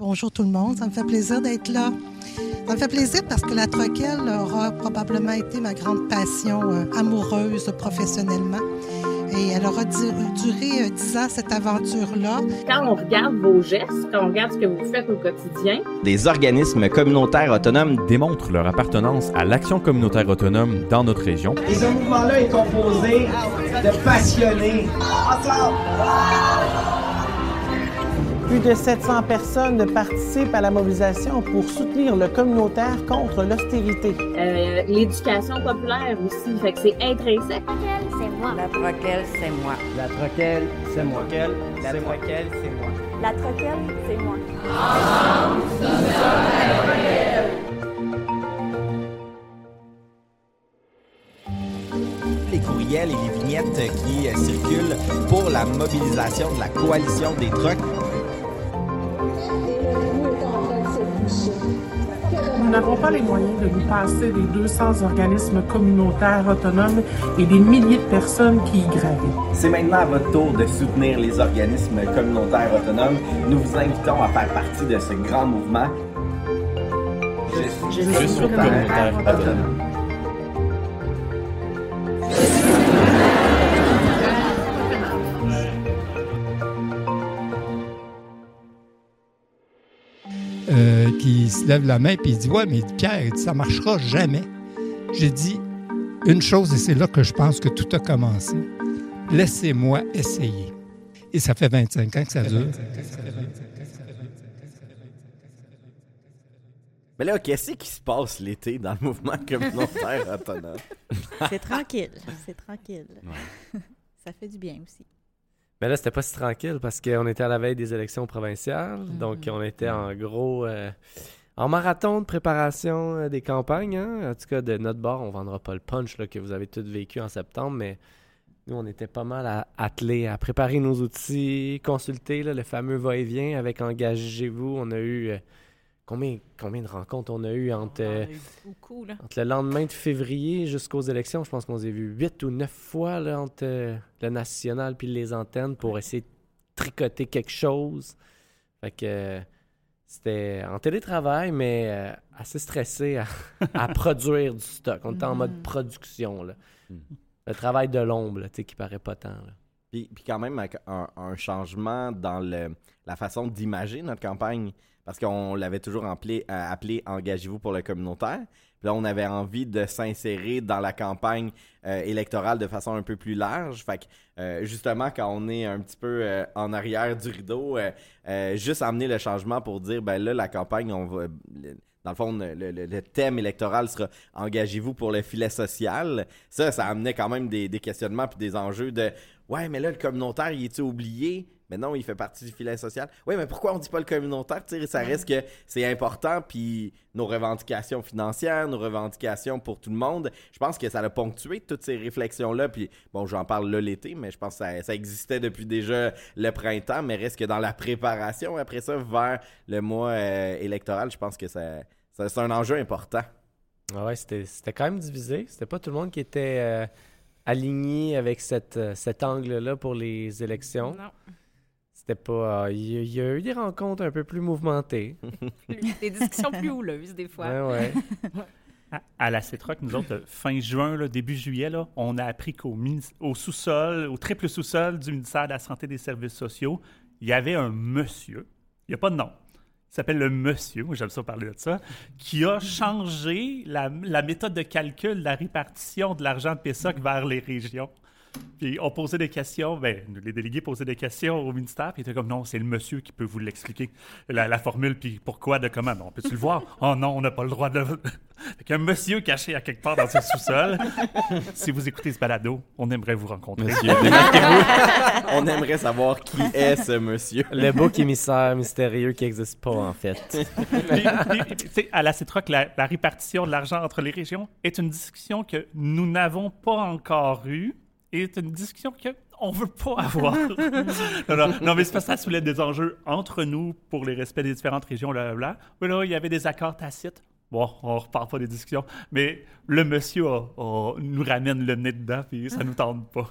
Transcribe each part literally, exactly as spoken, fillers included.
Bonjour tout le monde, ça me fait plaisir d'être là. Ça me fait plaisir parce que la Troquelle aura probablement été ma grande passion euh, amoureuse professionnellement. Et elle aura du, duré dix ans, cette aventure-là. Quand on regarde vos gestes, quand on regarde ce que vous faites au quotidien... Des organismes communautaires autonomes démontrent leur appartenance à l'action communautaire autonome dans notre région. Et ce mouvement-là est composé de passionnés. Plus de sept cents personnes participent à la mobilisation pour soutenir le communautaire contre l'austérité. Euh, l'éducation populaire aussi, fait que c'est intrinsèque. La TROCL, c'est moi. La TROCL, c'est moi. La TROCL, c'est moi. La TROCL, c'est moi. Les courriels et les vignettes qui circulent pour la mobilisation de la coalition des trocs. Nous n'avons pas les moyens de nous passer des deux cents organismes communautaires autonomes et des milliers de personnes qui y gravitent. C'est maintenant à votre tour de soutenir les organismes communautaires autonomes. Nous vous invitons à faire partie de ce grand mouvement. Je, je, je, je suis communautaire autonome. Euh, qui se lève la main et il dit « Ouais, mais Pierre, ça ne marchera jamais. » J'ai dit une chose, et c'est là que je pense que tout a commencé. Laissez-moi essayer. Et ça fait vingt-cinq ans que ça dure. Mais là, qu'est-ce qui se passe l'été dans le mouvement communautaire autonome? C'est tranquille, c'est tranquille. Ouais. Ça fait du bien aussi. Mais là, c'était pas si tranquille parce qu'on était à la veille des élections provinciales. Mmh. Donc, on était en gros euh, en marathon de préparation euh, des campagnes. Hein? En tout cas, de notre bord, on vendra pas le punch là, que vous avez tous vécu en septembre, mais nous, on était pas mal à atteler, à préparer nos outils, consulter là, le fameux va-et-vient avec Engagez-vous. On a eu euh, combien, combien de rencontres on a eu entre, euh, on a eu beaucoup, là. Entre le lendemain de février jusqu'aux élections. Je pense qu'on s'est vu huit ou neuf fois là, entre... Euh, le national puis les antennes pour essayer de tricoter quelque chose. Fait que euh, c'était en télétravail, mais euh, assez stressé à, à produire du stock. On était en mode production, là. Mm. Le travail de l'ombre, tu sais, qui paraît pas tant, là. Puis, puis quand même, un, un changement dans le, la façon d'imager notre campagne, parce qu'on l'avait toujours appelé, euh, appelé « Engagez-vous pour le communautaire ». Puis là, on avait envie de s'insérer dans la campagne euh, électorale de façon un peu plus large. Fait que, euh, justement, quand on est un petit peu euh, en arrière du rideau, euh, euh, juste amener le changement pour dire, ben là, la campagne, on va... Dans le fond, le, le, le thème électoral sera « Engagez-vous pour le filet social ». Ça, ça amenait quand même des, des questionnements puis des enjeux de « Ouais, mais là, le communautaire, il est-tu oublié? » Mais non, il fait partie du filet social. Oui, mais pourquoi on ne dit pas le communautaire? T'sais, ça reste que c'est important, puis nos revendications financières, nos revendications pour tout le monde, je pense que ça a ponctué toutes ces réflexions-là. Puis bon, j'en parle là l'été, mais je pense que ça, ça existait depuis déjà le printemps, mais reste que dans la préparation, après ça, vers le mois euh, électoral, je pense que ça, ça, c'est un enjeu important. Ah oui, c'était, c'était quand même divisé. C'était pas tout le monde qui était euh, aligné avec cette, cet angle-là pour les élections. Non. C'était pas... Il euh, y, y a eu des rencontres un peu plus mouvementées. Des discussions plus houleuses, des fois. Ben ouais. à, à la CETROC, nous autres, fin juin, là, début juillet, là, on a appris qu'au au sous-sol, au triple sous-sol du ministère de la Santé et des Services sociaux, il y avait un monsieur, il n'y a pas de nom, il s'appelle le monsieur, moi j'aime ça parler de ça, qui a changé la, la méthode de calcul de la répartition de l'argent de P S O C vers les régions. Puis on posait des questions, ben les délégués posaient des questions au ministère, puis ils étaient comme « Non, c'est le monsieur qui peut vous l'expliquer, la, la formule, puis pourquoi, de comment. Ben, on peut-tu le voir? Oh non, on n'a pas le droit de le... » Fait qu'un monsieur caché à quelque part dans ce sous-sol, si vous écoutez ce balado, on aimerait vous rencontrer. Monsieur, on aimerait savoir qui est ce monsieur. Le beau émissaire mystérieux qui n'existe pas, en fait. Tu sais, à la CITROC, la, la répartition de l'argent entre les régions est une discussion que nous n'avons pas encore eue. Et c'est une discussion qu'on ne veut pas avoir. non, non, non, mais c'est parce que ça soulève des enjeux entre nous pour les respects des différentes régions, là, là. Mais là, il y avait des accords tacites. Bon, on ne repart pas des discussions. Mais le monsieur a, a, nous ramène le nez dedans, puis ça ne nous tente pas.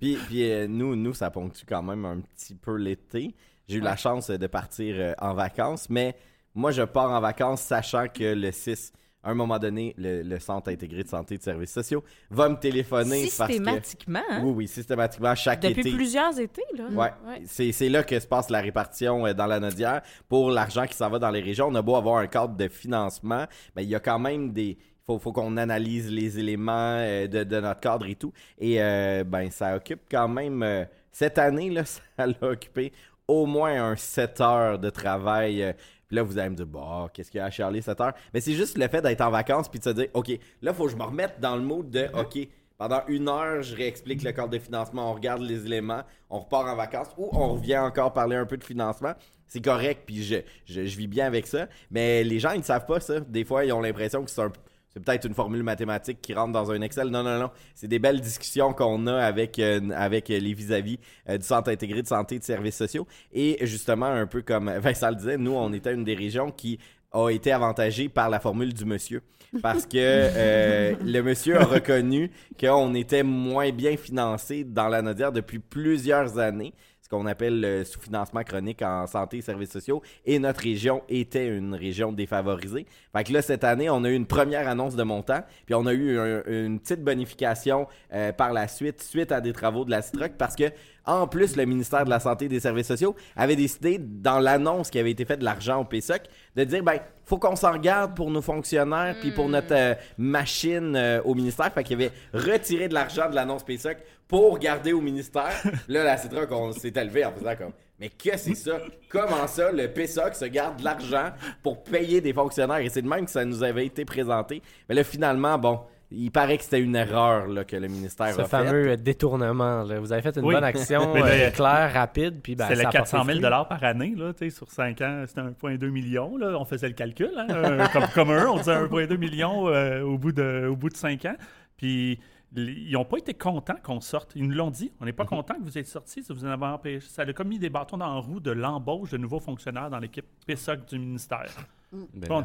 puis puis euh, nous, nous, ça ponctue quand même un petit peu l'été. J'ai eu ouais. la chance de partir en vacances, mais moi, je pars en vacances sachant que le six, à un moment donné, le, le Centre intégré de santé et de services sociaux va me téléphoner. Systématiquement. Parce que, hein? Oui, oui, systématiquement, chaque Depuis été. Depuis plusieurs étés, là. Oui, ouais. c'est, c'est là que se passe la répartition dans la Lanaudière pour l'argent qui s'en va dans les régions. On a beau avoir un cadre de financement, mais il y a quand même des... Il faut, faut qu'on analyse les éléments de, de notre cadre et tout. Et euh, ben ça occupe quand même... Cette année, là, ça l'a occupé au moins un sept heures de travail. Puis là, vous allez me dire, bah, qu'est-ce qu'il y a à Charlie sept heures? Mais c'est juste le fait d'être en vacances puis de se dire, OK, là, il faut que je me remette dans le mood de, OK, pendant une heure, je réexplique le cadre de financement, on regarde les éléments, on repart en vacances ou on revient encore parler un peu de financement. C'est correct, puis je, je, je vis bien avec ça. Mais les gens, ils ne savent pas ça. Des fois, ils ont l'impression que c'est un peu... C'est peut-être une formule mathématique qui rentre dans un Excel. Non, non, non. C'est des belles discussions qu'on a avec euh, avec les vis-à-vis euh, du Centre intégré de santé et de services sociaux. Et justement, un peu comme Vincent le disait, nous, on était une des régions qui a été avantagée par la formule du monsieur. Parce que euh, le monsieur a reconnu qu'on était moins bien financé dans la Lanaudière depuis plusieurs années. Qu'on appelle le sous-financement chronique en santé et services sociaux, et notre région était une région défavorisée. Fait que là, cette année, on a eu une première annonce de montant, puis on a eu un, une petite bonification euh, par la suite, suite à des travaux de la CITROC, parce que, en plus, le ministère de la Santé et des Services sociaux avait décidé, dans l'annonce qui avait été faite de l'argent au P S O C, de dire, ben, faut qu'on s'en garde pour nos fonctionnaires puis pour notre euh, machine euh, au ministère. Fait qu'il avait retiré de l'argent de l'annonce P S O C pour garder au ministère. Là, la CITROC, on s'est élevé en faisant comme... Mais que c'est ça? Comment ça, le P S O C se garde de l'argent pour payer des fonctionnaires? Et c'est de même que ça nous avait été présenté. Mais là, finalement, bon... Il paraît que c'était une erreur là, que le ministère Ce a fait. Ce fameux détournement. Là. Vous avez fait une oui. bonne action euh, claire, rapide. Puis, ben, c'est le quatre cent mille par année là, sur cinq ans. C'était un virgule deux million. Là. On faisait le calcul. Hein, euh, comme, comme eux, on disait un virgule deux million euh, au bout de, au bout de cinq ans. Puis ils n'ont pas été contents qu'on sorte. Ils nous l'ont dit. On n'est pas mm-hmm. contents que vous êtes sortis. Si vous en avez empêché. Ça a comme mis des bâtons dans la roue de l'embauche de nouveaux fonctionnaires dans l'équipe P S O C du ministère. Ben bon,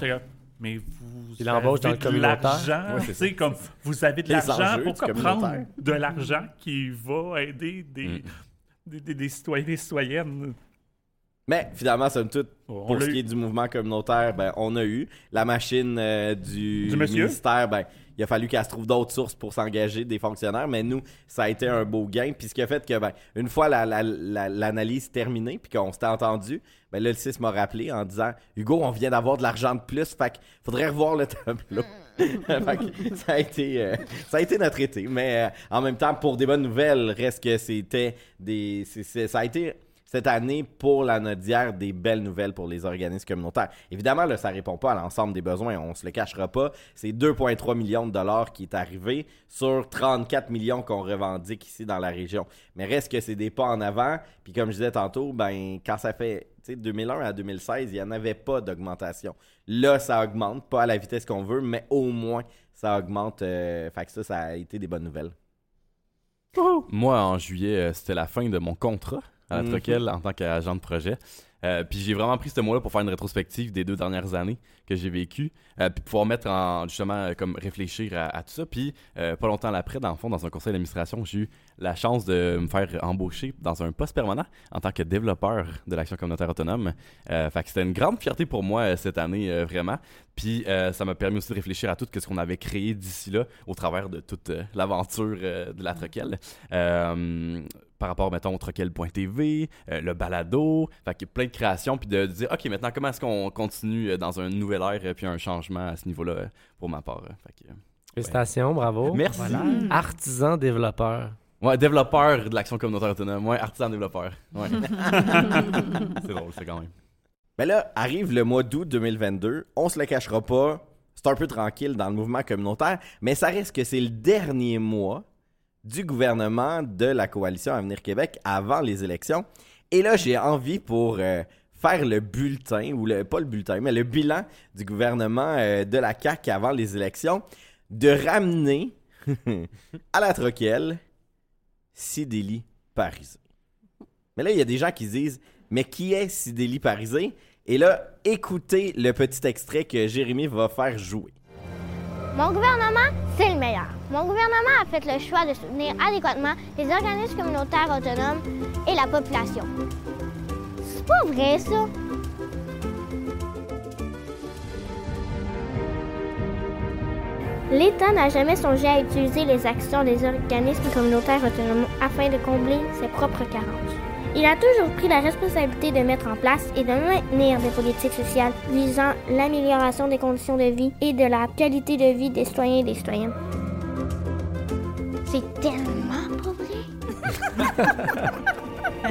mais vous il avez dans de l'argent, ouais, c'est comme vous avez de les l'argent, pourquoi prendre de l'argent qui va aider des, mm. des, des, des citoyens et des citoyennes? Mais finalement, somme toute, pour on ce qui est du mouvement communautaire, ben, on a eu la machine euh, du, du ministère, ben, il a fallu qu'elle se trouve d'autres sources pour s'engager des fonctionnaires, mais nous, ça a été un beau gain. Puis ce qui a fait que, ben, une fois la, la, la, l'analyse terminée, puis qu'on s'était entendu, ben là, le six m'a rappelé en disant « Hugo, on vient d'avoir de l'argent de plus, fait qu'il faudrait revoir le tableau. » ça a été euh, ça a été notre été. Mais euh, en même temps, pour des bonnes nouvelles, reste que c'était des... C'est, c'est, ça a été... Cette année, pour la Lanaudière, des belles nouvelles pour les organismes communautaires. Évidemment, là, ça ne répond pas à l'ensemble des besoins, on ne se le cachera pas. C'est deux virgule trois millions de dollars qui est arrivé sur trente-quatre millions qu'on revendique ici dans la région. Mais reste que c'est des pas en avant. Puis comme je disais tantôt, ben quand ça fait deux mille un à deux mille seize, il n'y en avait pas d'augmentation. Là, ça augmente, pas à la vitesse qu'on veut, mais au moins, ça augmente. Euh, fait que ça, ça a été des bonnes nouvelles. Moi, en juillet, c'était la fin de mon contrat à la mm-hmm. Troquelle en tant qu'agent de projet. Euh, puis j'ai vraiment pris ce mois-là pour faire une rétrospective des deux dernières années que j'ai vécues, euh, puis pouvoir mettre en, justement, comme réfléchir à, à tout ça. Puis euh, pas longtemps après, dans le fond, dans un conseil d'administration, j'ai eu la chance de me faire embaucher dans un poste permanent en tant que développeur de l'action communautaire autonome. Euh, fait que c'était une grande fierté pour moi euh, cette année, euh, vraiment. Puis euh, ça m'a permis aussi de réfléchir à tout ce qu'on avait créé d'ici là, au travers de toute euh, l'aventure euh, de la Troquelle. Euh, par rapport, mettons, au troquelle point t v, euh, le balado, fait qu'il y a plein de créations, puis de, de dire, OK, maintenant, comment est-ce qu'on continue dans un nouvel air, puis un changement à ce niveau-là, pour ma part. Fait que, ouais. Félicitations, bravo. Merci. Voilà. Artisan développeur. Ouais, développeur de l'action communautaire autonome. Ouais, artisan développeur. Ouais. C'est drôle, c'est quand même. Mais là, arrive le mois d'août deux mille vingt-deux, on se le cachera pas, c'est un peu tranquille dans le mouvement communautaire, mais ça reste que c'est le dernier mois du gouvernement de la coalition Avenir Québec avant les élections. Et là, j'ai envie pour euh, faire le bulletin, ou le, pas le bulletin, mais le bilan du gouvernement euh, de la C A Q avant les élections, de ramener à la Troquelle Cédélie Parisé. Mais là, il y a des gens qui disent « Mais qui est Cédélie Parisé? » Et là, écoutez le petit extrait que Jérémy va faire jouer. Mon gouvernement, c'est le meilleur. Mon gouvernement a fait le choix de soutenir adéquatement les organismes communautaires autonomes et la population. pas vrai, ça! L'État n'a jamais songé à utiliser les actions des organismes communautaires autonomes afin de combler ses propres carences. Il a toujours pris la responsabilité de mettre en place et de maintenir des politiques sociales visant l'amélioration des conditions de vie et de la qualité de vie des citoyens et des citoyennes. C'est tellement pas vrai!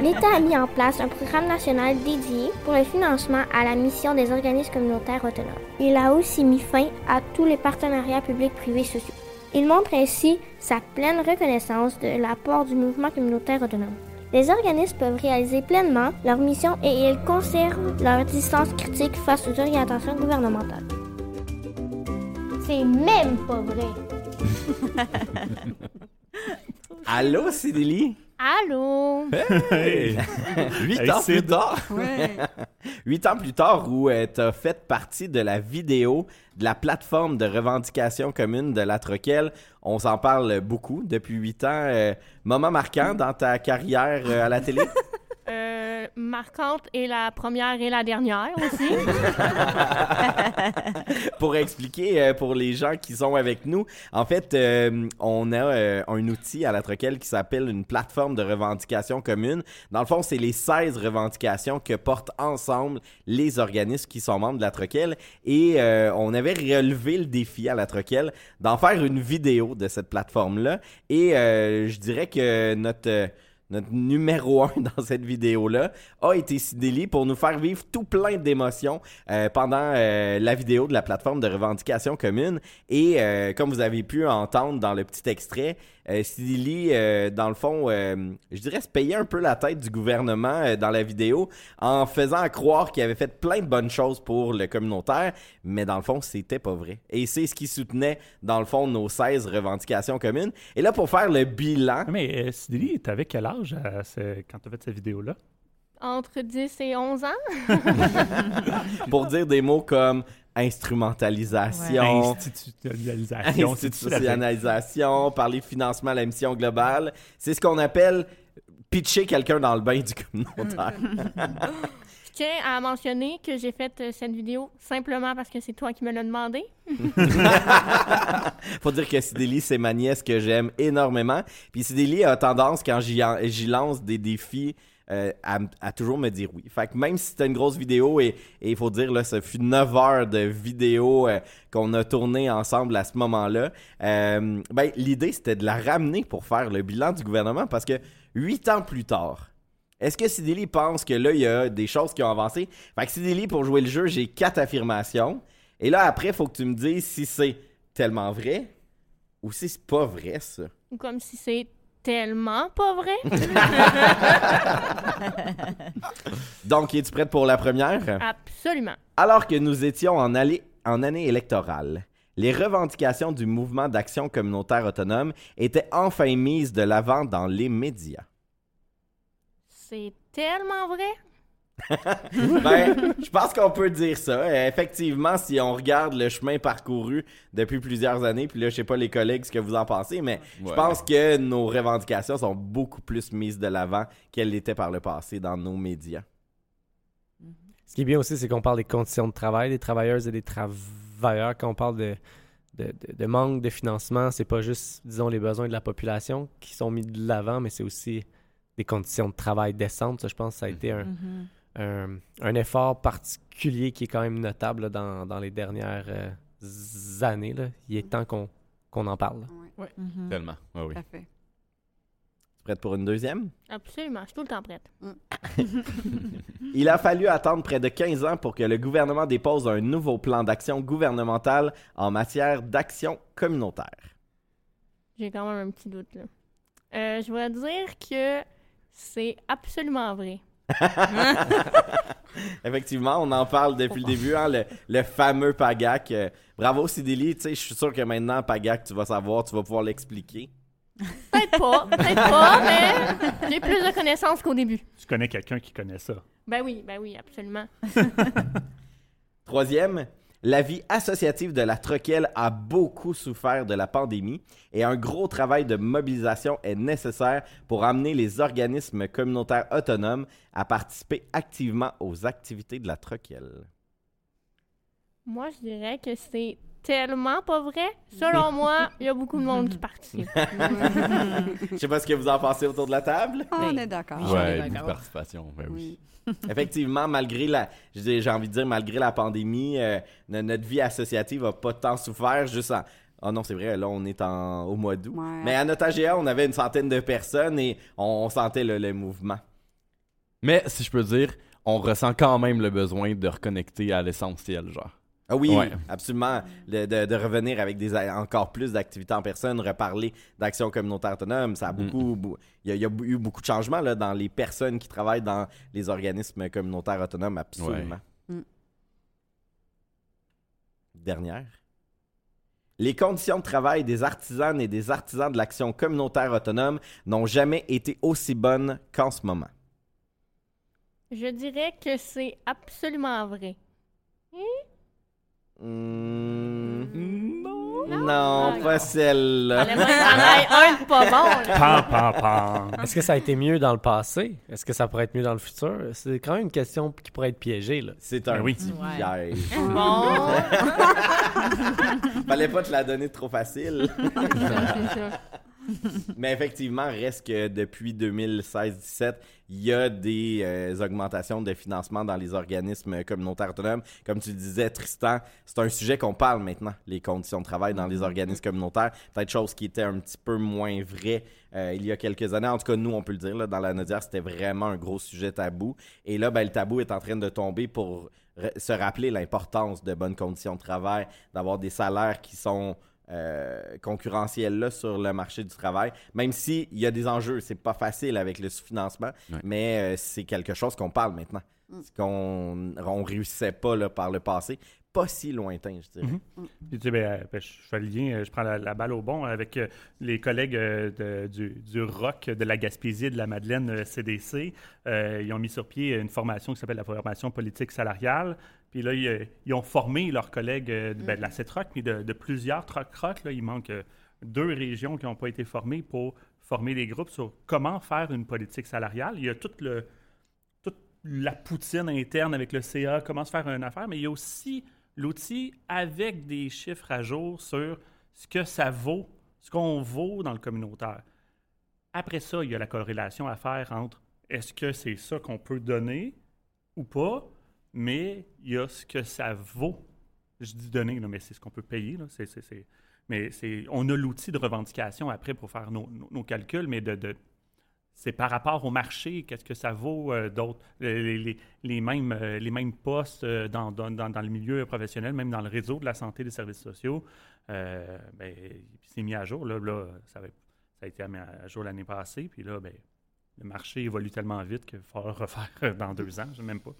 L'État a mis en place un programme national dédié pour le financement à la mission des organismes communautaires autonomes. Il a aussi mis fin à tous les partenariats publics-privés sociaux. Il montre ainsi sa pleine reconnaissance de l'apport du mouvement communautaire autonome. Les organismes peuvent réaliser pleinement leur mission et ils conservent leur distance critique face aux orientations gouvernementales. C'est même pas vrai! Allô, Cédélie? Allô! Hey! Huit hey, ans c'est... plus tard! Ouais. Huit ans plus tard, où euh, t'as fait partie de la vidéo de la plateforme de revendication commune de la Troquelle. On s'en parle beaucoup depuis huit ans. Euh, moment marquant dans ta carrière euh, à la télé? euh, marquante et la première et la dernière aussi. Pour expliquer euh, pour les gens qui sont avec nous, en fait, euh, on a euh, un outil à la Troquelle qui s'appelle une plateforme de revendication commune. Dans le fond, c'est les seize revendications que portent ensemble les organismes qui sont membres de la Troquelle. Et euh, on avait relevé le défi à la Troquelle d'en faire une vidéo de cette plateforme-là. Et euh, je dirais que notre... Euh, Notre numéro un dans cette vidéo-là a été Cédélie pour nous faire vivre tout plein d'émotions euh, pendant euh, la vidéo de la plateforme de revendication commune. Et euh, comme vous avez pu entendre dans le petit extrait, euh, Cédélie, euh, dans le fond, euh, je dirais se payait un peu la tête du gouvernement euh, dans la vidéo en faisant croire qu'il avait fait plein de bonnes choses pour le communautaire, mais dans le fond, c'était pas vrai. Et c'est ce qui soutenait, dans le fond, nos seize revendications communes. Et là, pour faire le bilan... Mais euh, Cédélie, t'avais quel âge? À ce... quand tu as fait cette vidéo-là? Entre dix et onze ans. Pour dire des mots comme instrumentalisation, ouais. institutionnalisation, institutionnalisation parler financement à la mission globale, c'est ce qu'on appelle pitcher quelqu'un dans le bain du communautaire. Je tiens à mentionner que j'ai fait euh, cette vidéo simplement parce que c'est toi qui me l'as demandé. Faut dire que Cédélie, c'est ma nièce que j'aime énormément. Puis Cédélie a tendance, quand j'y, en, j'y lance des défis, euh, à, à toujours me dire oui. Fait que même si c'était une grosse vidéo, et il faut dire, là, ça fut neuf heures de vidéo euh, qu'on a tourné ensemble à ce moment-là, euh, ben, l'idée, c'était de la ramener pour faire le bilan du gouvernement parce que huit ans plus tard... Est-ce que Cédélie pense que là, il y a des choses qui ont avancé? Fait que Cédélie, pour jouer le jeu, j'ai quatre affirmations. Et là, après, il faut que tu me dises si c'est tellement vrai ou si c'est pas vrai, ça. Ou comme si c'est tellement pas vrai. Donc, es-tu prête pour la première? Absolument. Alors que nous étions en, allée, en année électorale, les revendications du mouvement d'action communautaire autonome étaient enfin mises de l'avant dans les médias. C'est tellement vrai! Ben, je pense qu'on peut dire ça. Effectivement, si on regarde le chemin parcouru depuis plusieurs années, puis là, je sais pas les collègues ce que vous en pensez, mais ouais. Je pense que nos revendications sont beaucoup plus mises de l'avant qu'elles l'étaient par le passé dans nos médias. Ce qui est bien aussi, c'est qu'on parle des conditions de travail des travailleuses et des travailleurs. Quand on parle de, de, de, de manque de financement, c'est pas juste, disons, les besoins de la population qui sont mis de l'avant, mais c'est aussi... des conditions de travail décentes. Ça, je pense que ça a été un, mm-hmm. un, un effort particulier qui est quand même notable là, dans, dans les dernières euh, années. Là. Il est temps qu'on, qu'on en parle. Oui, mm-hmm. Tellement. Ouais, oui. Parfait. Prête pour une deuxième? Absolument, je suis tout le temps prête. Il a fallu attendre près de quinze ans pour que le gouvernement dépose un nouveau plan d'action gouvernementale en matière d'action communautaire. J'ai quand même un petit doute, là. Euh, je vais dire que... c'est absolument vrai. Effectivement, on en parle depuis le début, hein, le, le fameux PAGAC. Euh, bravo, Cédélie. Je suis sûr que maintenant, PAGAC, tu vas savoir, tu vas pouvoir l'expliquer. Peut-être pas, peut-être pas, mais j'ai plus de connaissances qu'au début. Tu connais quelqu'un qui connaît ça. Ben oui, ben oui, absolument. Troisième, La vie associative de la Troquelle a beaucoup souffert de la pandémie et un gros travail de mobilisation est nécessaire pour amener les organismes communautaires autonomes à participer activement aux activités de la Troquelle. Moi, je dirais que c'est tellement pas vrai. Selon moi, il y a beaucoup de monde qui participe. Je sais pas ce que vous en pensez autour de la table. On mais... est d'accord. Oui, ouais, une participation, ben oui. oui. Effectivement, malgré la, j'ai envie de dire, malgré la pandémie, euh, notre vie associative n'a pas tant souffert, juste en... Ah oh non, c'est vrai, là, on est en... au mois d'août. Ouais. Mais à notre A G A, on avait une centaine de personnes et on, on sentait le, le mouvement. Mais, si je peux dire, on ressent quand même le besoin de reconnecter à l'essentiel, genre. Ah oui, ouais. absolument. Le, de, de revenir avec des, encore plus d'activités en personne, reparler d'actions communautaires autonomes, ça a beaucoup... Mm. Be- il, y a, il y a eu beaucoup de changements là, dans les personnes qui travaillent dans les organismes communautaires autonomes, absolument. Ouais. Mm. Dernière. Les conditions de travail des artisanes et des artisans de l'action communautaire autonome n'ont jamais été aussi bonnes qu'en ce moment. Je dirais que c'est absolument vrai. Hmm? Mmh... Non, non, non pas non. Celle-là. Un pas bon. Pan, pan, pan. Est-ce que ça a été mieux dans le passé? Est-ce que ça pourrait être mieux dans le futur? C'est quand même une question qui pourrait être piégée. Là. C'est un oui. petit ouais. piège. Bon. Fallait pas te la donner trop facile. C'est ça, c'est ça. Mais effectivement, reste que depuis deux mille seize dix-sept, il y a des euh, augmentations de financement dans les organismes communautaires autonomes. Comme tu le disais, Tristan, c'est un sujet qu'on parle maintenant, les conditions de travail dans les organismes communautaires. Peut-être chose qui était un petit peu moins vraie euh, il y a quelques années. En tout cas, nous, on peut le dire, là, dans la Lanaudière, c'était vraiment un gros sujet tabou. Et là, ben, le tabou est en train de tomber pour r- se rappeler l'importance de bonnes conditions de travail, d'avoir des salaires qui sont... Euh, concurrentiel là sur le marché du travail, même s'il y a des enjeux, c'est pas facile avec le sous-financement, ouais. mais euh, c'est quelque chose qu'on parle maintenant, mm. c'est qu'on on réussissait pas là, par le passé, pas si lointain, je dirais. Mm-hmm. Mm. Puis, tu sais, ben, ben, je fais le lien, je prends la, la balle au bond avec euh, les collègues euh, de, du, du R O C, de la Gaspésie et de la Madeleine euh, C D C. Euh, ils ont mis sur pied une formation qui s'appelle la formation politique salariale. Puis là, ils, ils ont formé leurs collègues ben, de la CETROC, mais de, de plusieurs TROCL. Là, il manque deux régions qui n'ont pas été formées pour former des groupes sur comment faire une politique salariale. Il y a toute, le, toute la poutine interne avec le C A, comment se faire une affaire, mais il y a aussi l'outil avec des chiffres à jour sur ce que ça vaut, ce qu'on vaut dans le communautaire. Après ça, il y a la corrélation à faire entre est-ce que c'est ça qu'on peut donner ou pas, mais il y a ce que ça vaut. Je dis donner, là, mais c'est ce qu'on peut payer. Là. C'est, c'est, c'est... Mais c'est... on a l'outil de revendication après pour faire nos, nos, nos calculs, mais de, de... c'est par rapport au marché, qu'est-ce que ça vaut euh, d'autres, les, les, les, mêmes, euh, les mêmes postes euh, dans, dans, dans le milieu professionnel, même dans le réseau de la santé et des services sociaux. Euh, ben, c'est mis à jour. Là, là, ça, va, ça a été mis à jour l'année passée, puis là, ben, le marché évolue tellement vite qu'il va falloir refaire dans deux ans, je ne sais même pas.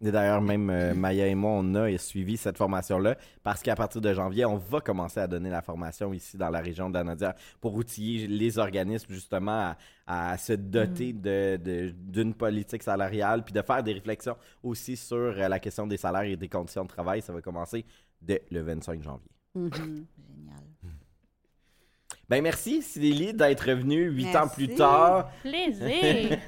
Et d'ailleurs, même euh, Maya et moi, on a suivi cette formation-là parce qu'à partir de janvier, on va commencer à donner la formation ici dans la région de la Lanaudière pour outiller les organismes justement à, à se doter de, de, d'une politique salariale puis de faire des réflexions aussi sur euh, la question des salaires et des conditions de travail. Ça va commencer dès le vingt-cinq janvier. Mm-hmm. Génial. Ben merci, Cédélie, d'être venue huit ans plus tard. Plaisir!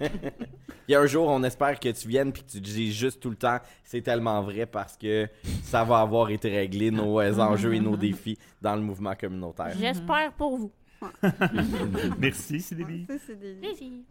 Il y a un jour, on espère que tu viennes et que tu dises juste tout le temps « c'est tellement vrai » parce que ça va avoir été réglé, nos enjeux et nos défis dans le mouvement communautaire. J'espère pour vous. Merci, Cédélie. Merci, Cédélie. Merci.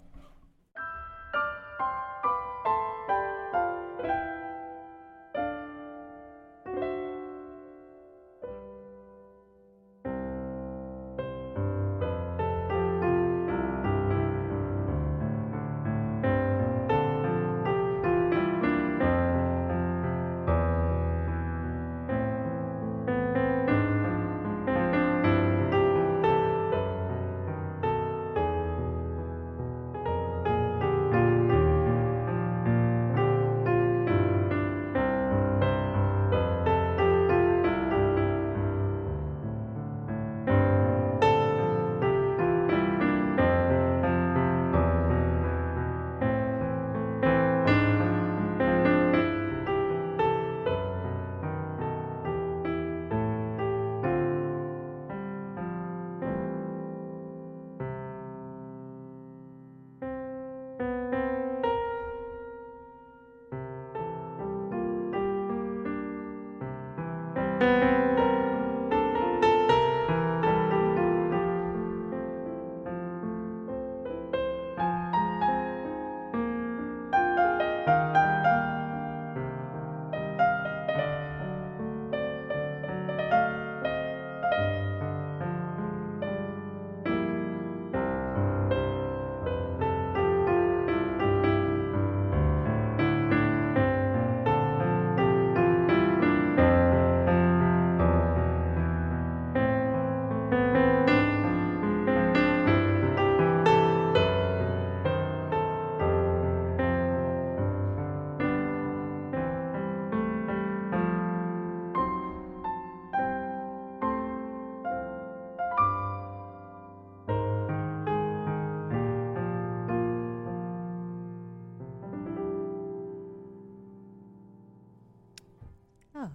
Ah.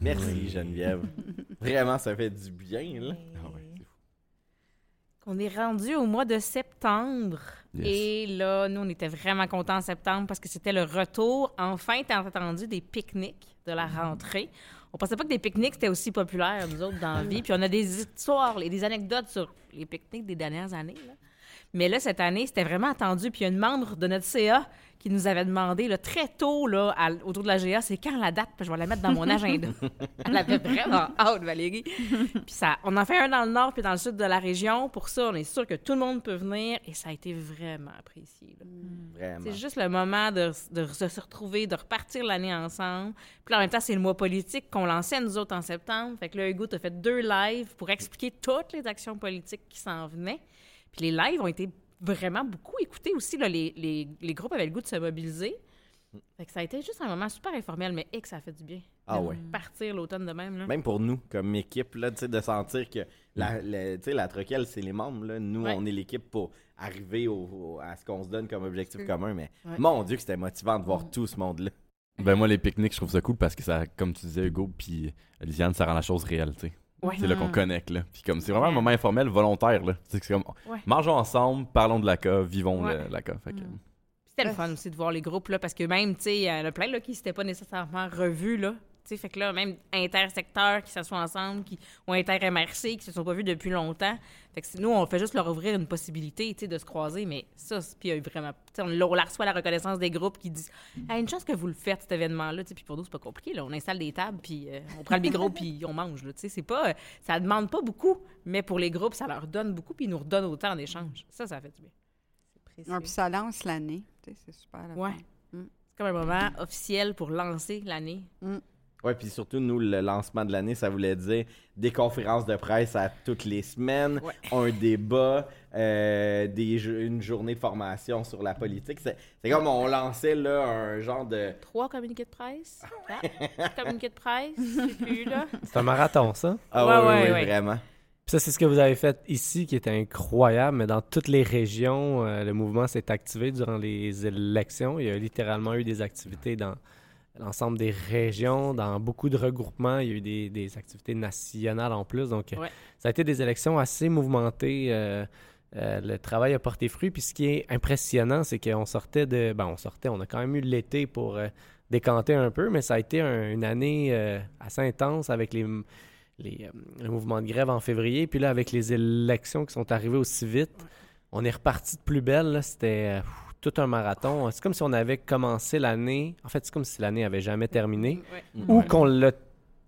Merci Geneviève. Vraiment, ça fait du bien, là. Ah ouais, c'est fou. On est rendu au mois de septembre. Yes. Et là, nous, on était vraiment contents en septembre parce que c'était le retour, enfin, tant attendu, des pique-niques de la rentrée. On pensait pas que des pique-niques, c'était aussi populaire, nous autres, dans la vie. Puis on a des histoires et des anecdotes sur les pique-niques des dernières années, là. Mais là, cette année, c'était vraiment attendu. Puis il y a une membre de notre C A qui nous avait demandé là, très tôt là, à, autour de la G A, c'est quand la date? Puis je vais la mettre dans mon agenda. Elle avait vraiment hâte, Valérie. Puis ça, on en fait un dans le nord puis dans le sud de la région. Pour ça, on est sûr que tout le monde peut venir. Et ça a été vraiment apprécié. Là. Mmh. Vraiment. C'est juste le moment de, de, de se retrouver, de repartir l'année ensemble. Puis là, en même temps, c'est le mois politique qu'on lançait, nous autres, en septembre. Fait que là, Hugo, t'as fait deux lives pour expliquer toutes les actions politiques qui s'en venaient. Puis les lives ont été vraiment beaucoup écoutés aussi. Là, les, les, les groupes avaient le goût de se mobiliser. Fait que ça a été juste un moment super informel, mais et que ça a fait du bien. Ah ouais. Partir l'automne de même. Là. Même pour nous, comme équipe, là, de sentir que la, la, la Troquelle, c'est les membres. Là. Nous, ouais. on est l'équipe pour arriver au, au, à ce qu'on se donne comme objectif commun. Mais ouais. mon Dieu, que c'était motivant de voir ouais. tout ce monde-là. Ben moi, les pique-niques, je trouve ça cool parce que, ça, comme tu disais, Hugo, puis Lysiane, ça rend la chose réelle, tu sais. Ouais. C'est là qu'on connecte, là. Puis comme c'est vraiment un moment informel, volontaire, là. C'est comme, ouais. mangeons ensemble, parlons de l'A C A, vivons ouais. le, l'A C A. Fait que... C'était le fun aussi de voir les groupes, là, parce que même, tu sais, il y en a plein, là, qui s'étaient pas nécessairement revus, là. Tu sais, fait que là, même intersecteurs qui s'assoient ensemble, qui ont inter-M R C, qui se sont pas vus depuis longtemps. Fait que nous, on fait juste leur ouvrir une possibilité, tu sais, de se croiser, mais ça, puis vraiment... Tu sais, on, on la reçoit la reconnaissance des groupes qui disent ah, « une chance que vous le faites, cet événement-là, tu sais, puis pour nous, c'est pas compliqué, là. On installe des tables, puis euh, on prend le micro, puis on mange, là, tu sais. C'est pas... Euh, ça demande pas beaucoup, mais pour les groupes, ça leur donne beaucoup, puis ils nous redonnent autant en échange. Ça, ça fait du bien. C'est précieux. Ouais, puis ça lance l'année, tu sais, c'est super. Ouais. Mm. C'est comme un moment officiel pour lancer l'année. Mm. Oui, puis surtout, nous, le lancement de l'année, ça voulait dire des conférences de presse à toutes les semaines, ouais. un débat, euh, des jeux, une journée de formation sur la politique. C'est, c'est comme on lançait là, un genre de... Trois communiqués de presse. Quatre communiqués de presse, c'est plus, là. C'est un marathon, ça. Ah ouais, oui, ouais, oui, ouais. vraiment. Puis ça, c'est ce que vous avez fait ici, qui était incroyable, mais dans toutes les régions, euh, le mouvement s'est activé durant les élections. Il y a littéralement eu des activités dans... l'ensemble des régions, dans beaucoup de regroupements. Il y a eu des, des activités nationales en plus. Donc, ouais. ça a été des élections assez mouvementées. Euh, euh, le travail a porté fruit. Puis ce qui est impressionnant, c'est qu'on sortait de... Ben, on sortait, on a quand même eu l'été pour euh, décanter un peu, mais ça a été un, une année euh, assez intense avec les, les, euh, le mouvement de grève en février. Puis là, avec les élections qui sont arrivées aussi vite, ouais. on est reparti de plus belle. Là. C'était... Euh, tout un marathon. C'est comme si on avait commencé l'année... En fait, c'est comme si l'année n'avait jamais terminé ouais. ou ouais. qu'on l'a,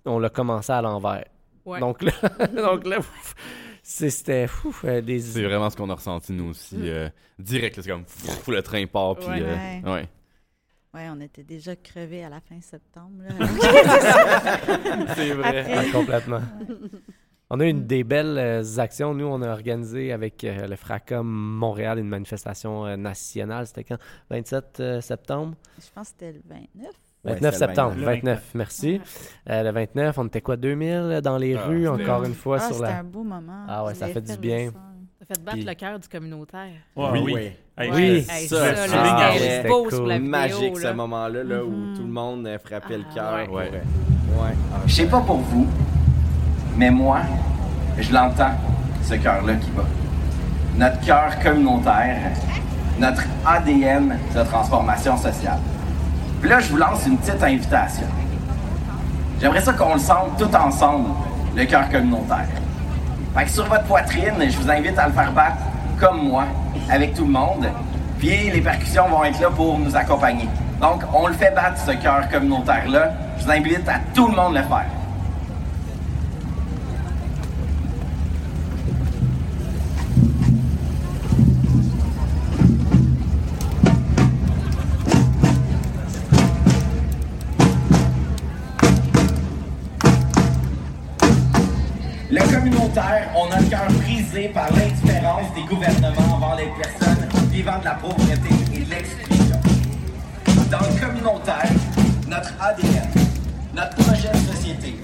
on l'a commencé à l'envers. Ouais. Donc là, donc là pff, c'est, c'était... Pff, des... C'est vraiment ce qu'on a ressenti, nous aussi. Mm. Euh, direct, là, c'est comme... Pff, le train part, puis... Ouais. Euh, ouais. ouais, on était déjà crevés à la fin septembre. Là. C'est vrai. Après... Ah, complètement. On a eu une des belles euh, actions. Nous, on a organisé avec euh, le FRACA Montréal une manifestation euh, nationale. C'était quand? vingt-sept euh, septembre? Je pense que c'était le vingt-neuf. vingt-neuf ouais, septembre. Le vingt-neuf, merci. Ah. Euh, le vingt-neuf, on était quoi? deux mille dans les ah, rues, encore une fois. Ah, sur c'était la... un beau moment. Ah ouais, ça fait du bien. Ça fait battre Puis... le cœur du communautaire. Ouais, oui, oui. oui. Hey, oui. Hey, ça, ça, ça c'était cool. Magique, ce moment-là, là, mm-hmm. où tout le monde euh, frappait ah, le cœur. Ouais. Ouais. Ouais. Ah, je sais pas pour vous, mais moi, je l'entends, ce cœur-là qui bat. Notre cœur communautaire, notre A D N de transformation sociale. Puis là, je vous lance une petite invitation. J'aimerais ça qu'on le sente tout ensemble, le cœur communautaire. Fait que sur votre poitrine, je vous invite à le faire battre comme moi, avec tout le monde. Puis les percussions vont être là pour nous accompagner. Donc, on le fait battre, ce cœur communautaire-là. Je vous invite à tout le monde le faire. On a le cœur brisé par l'indifférence des gouvernements envers les personnes vivant de la pauvreté et de l'exclusion. Dans le communautaire, notre A D N, notre projet de société,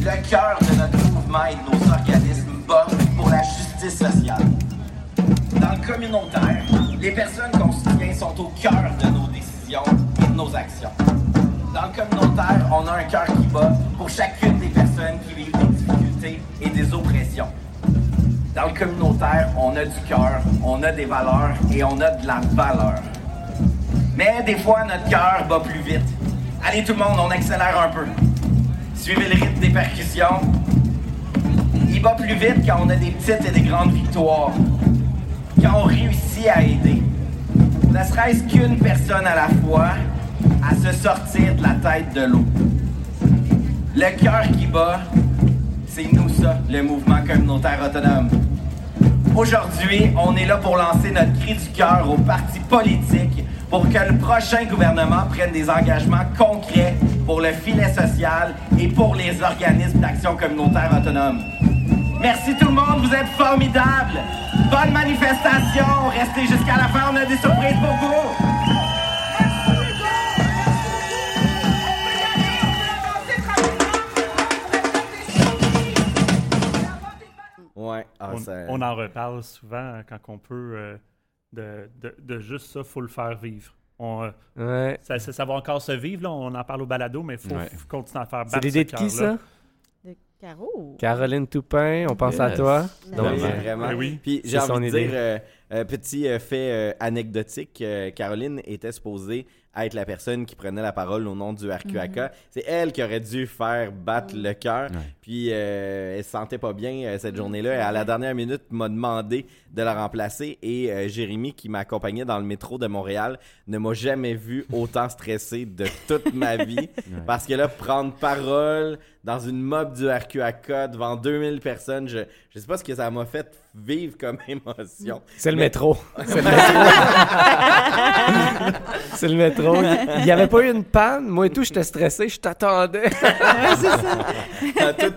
le cœur de notre mouvement et de nos organismes bat pour la justice sociale. Dans le communautaire, les personnes qu'on soutient sont au cœur de nos décisions et de nos actions. dans le communautaire, on a un cœur qui bat pour chacune des personnes qui vivent des difficultés et des oppressions. Dans le communautaire, on a du cœur, on a des valeurs et on a de la valeur. Mais des fois, notre cœur bat plus vite. Allez tout le monde, on accélère un peu. Suivez le rythme des percussions. Il bat plus vite quand on a des petites et des grandes victoires. Quand on réussit à aider. Ne serait-ce qu'une personne à la fois à se sortir de la tête de l'eau. Le cœur qui bat, c'est nous ça, le mouvement communautaire autonome. Aujourd'hui, on est là pour lancer notre cri du cœur aux partis politiques pour que le prochain gouvernement prenne des engagements concrets pour le filet social et pour les organismes d'action communautaire autonome. Merci tout le monde, vous êtes formidables! Bonne manifestation! Restez jusqu'à la fin, on a des surprises pour vous! Ouais, ah, on, ça... on en reparle souvent quand on peut euh, de, de, de juste ça, il faut le faire vivre. On, euh, ouais. ça, ça, ça va encore se vivre, là, on en parle au balado, mais il faut ouais. continuer à faire battre. C'est l'idée de qui, ça? De Caro. Caroline Toupin, on pense yes. à toi. Non, Donc, oui, vraiment. Oui. Puis j'ai envie de dire, euh, euh, petit euh, fait euh, anecdotique, euh, Caroline était supposée être la personne qui prenait la parole au nom du R Q A C A. Mm-hmm. C'est elle qui aurait dû faire battre le cœur. Ouais. Puis, euh, elle se sentait pas bien euh, cette journée-là. Et à la dernière minute, m'a demandé de la remplacer. Et euh, Jérémy, qui m'accompagnait dans le métro de Montréal, ne m'a jamais vu autant stressé de toute ma vie. Ouais. Parce que là, prendre parole dans une mob du R Q A C A devant deux mille personnes, je, je sais pas ce que ça m'a fait vivre comme émotion. C'est le Mais... métro. C'est le métro. C'est le métro. Il n'y avait pas eu une panne. Moi et tout, j'étais stressé. Je t'attendais. C'est ça. Tout,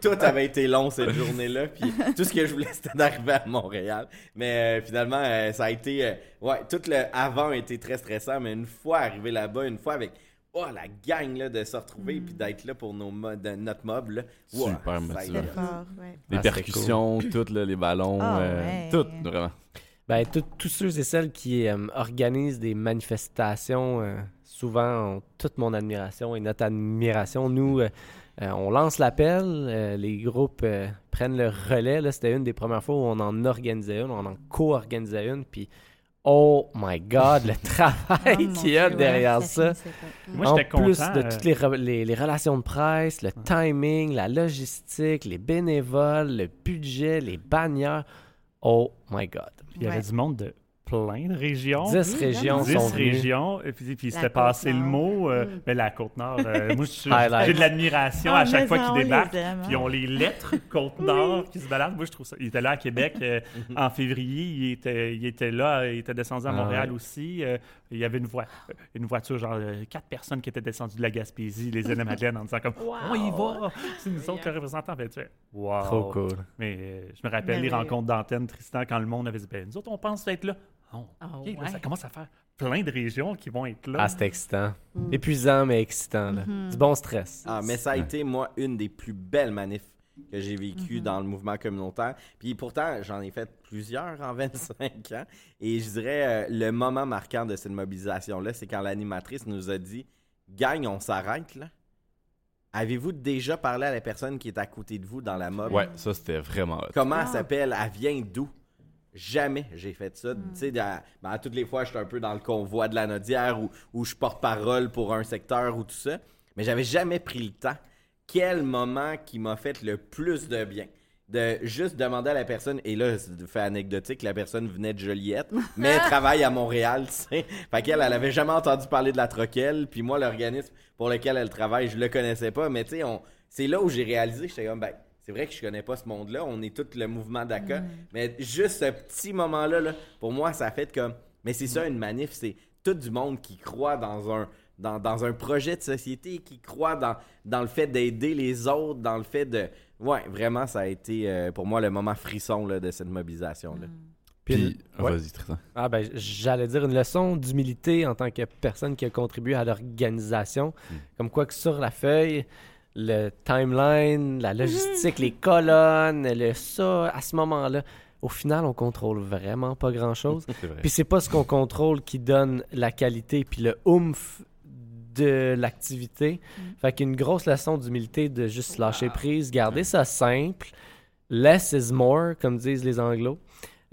tout, tout avait été long cette journée-là. Puis tout ce que je voulais, c'était d'arriver à Montréal. Mais euh, finalement, euh, ça a été... Euh, ouais, tout le avant était très stressant. Mais une fois arrivé là-bas, une fois avec... Oh, la gang là, de se retrouver et mm. d'être là pour nos mo- de, notre mob. Là. Wow, super motivant. Ouais. Les ah, percussions, cool. toutes là, les ballons, oh, euh, ouais. tout, vraiment. Ben, tous ceux et celles qui euh, organisent des manifestations, euh, souvent ont toute mon admiration et notre admiration. Nous, euh, euh, on lance l'appel, euh, les groupes euh, prennent le relais. Là, c'était une des premières fois où on en organisait une, on en co-organisait une, puis... Oh my God, le travail oh, qu'il y a Dieu, derrière ouais, ça. ça. Moi, en j'étais plus content, de euh... toutes les, re- les, les relations de presse, le ah. timing, la logistique, les bénévoles, le budget, les bannières. Oh my God. Puis, il y ouais. avait du monde de plein de régions. Dix oui, régions dix sont Dix régions. Et puis, puis c'était passé le mot. Euh, mm. Mais la Côte-Nord, euh, moi, je, je, j'ai de l'admiration oh, à chaque fois qu'ils débarquent. Puis, ils ont les lettres Côte-Nord oui. qui se baladent. Moi, je trouve ça. Il était là à Québec euh, en février. Il était, il était là. Il était descendu à Montréal ah, ouais. aussi. Euh, il y avait une, voie, une voiture, genre euh, quatre personnes qui étaient descendues de la Gaspésie, les îles de Madeleine, en disant comme wow. « On y va! » C'est nous autres, le représentant. Fait, tu sais, wow. Trop cool. Mais euh, je me rappelle mais les mais... rencontres d'antenne, Tristan, quand le monde avait dit ben, « Nous autres, on pense être là. » Oh, okay, oh, ouais. Ça commence à faire plein de régions qui vont être là. Ah, c'est excitant. Mm. Épuisant, mais excitant. Là. Mm-hmm. Du bon stress. Ah, mais ça a ouais. été, moi, une des plus belles manifs que j'ai vécues mm-hmm. dans le mouvement communautaire. Puis pourtant, j'en ai fait plusieurs en vingt-cinq ans. Et je dirais, euh, le moment marquant de cette mobilisation-là, c'est quand l'animatrice nous a dit « Gang, on s'arrête, là. » Avez-vous déjà parlé à la personne qui est à côté de vous dans la mob? Ouais, ça, c'était vraiment... Comment elle s'appelle? Elle vient d'où? Jamais j'ai fait ça. Mm. Tu sais, ben, toutes les fois, je suis un peu dans le convoi de Lanaudière ou, ou je porte parole pour un secteur ou tout ça. Mais j'avais jamais pris le temps. Quel moment qui m'a fait le plus de bien? De juste demander à la personne, et là, c'est fait anecdotique, la personne venait de Joliette, mais travaille à Montréal, tu sais. Fait qu'elle, elle avait jamais entendu parler de la Troquelle, puis moi, l'organisme pour lequel elle travaille, je le connaissais pas. Mais tu sais, on... c'est là où j'ai réalisé, j'étais comme, ben, c'est vrai que je connais pas ce monde-là, on est tout le mouvement d'A C A, mmh. mais juste ce petit moment-là, là, pour moi, ça a fait comme... Mais c'est mmh. ça, une manif, c'est tout du monde qui croit dans un, dans, dans un projet de société, qui croit dans, dans le fait d'aider les autres, dans le fait de... Ouais, vraiment, ça a été, euh, pour moi, le moment frisson là, de cette mobilisation-là. Mmh. Puis, Puis oh, ouais. vas-y, Tristan. Ah ben, j'allais dire une leçon d'humilité en tant que personne qui a contribué à l'organisation, mmh. comme quoi que sur la feuille... le timeline, la logistique, mmh. les colonnes, le ça, à ce moment-là, au final, on contrôle vraiment pas grand-chose. C'est vrai. Puis c'est pas ce qu'on contrôle qui donne la qualité puis le oomph de l'activité. Mmh. Fait qu'une grosse leçon d'humilité de juste lâcher prise, garder mmh. ça simple. Less is more, comme disent les Anglos.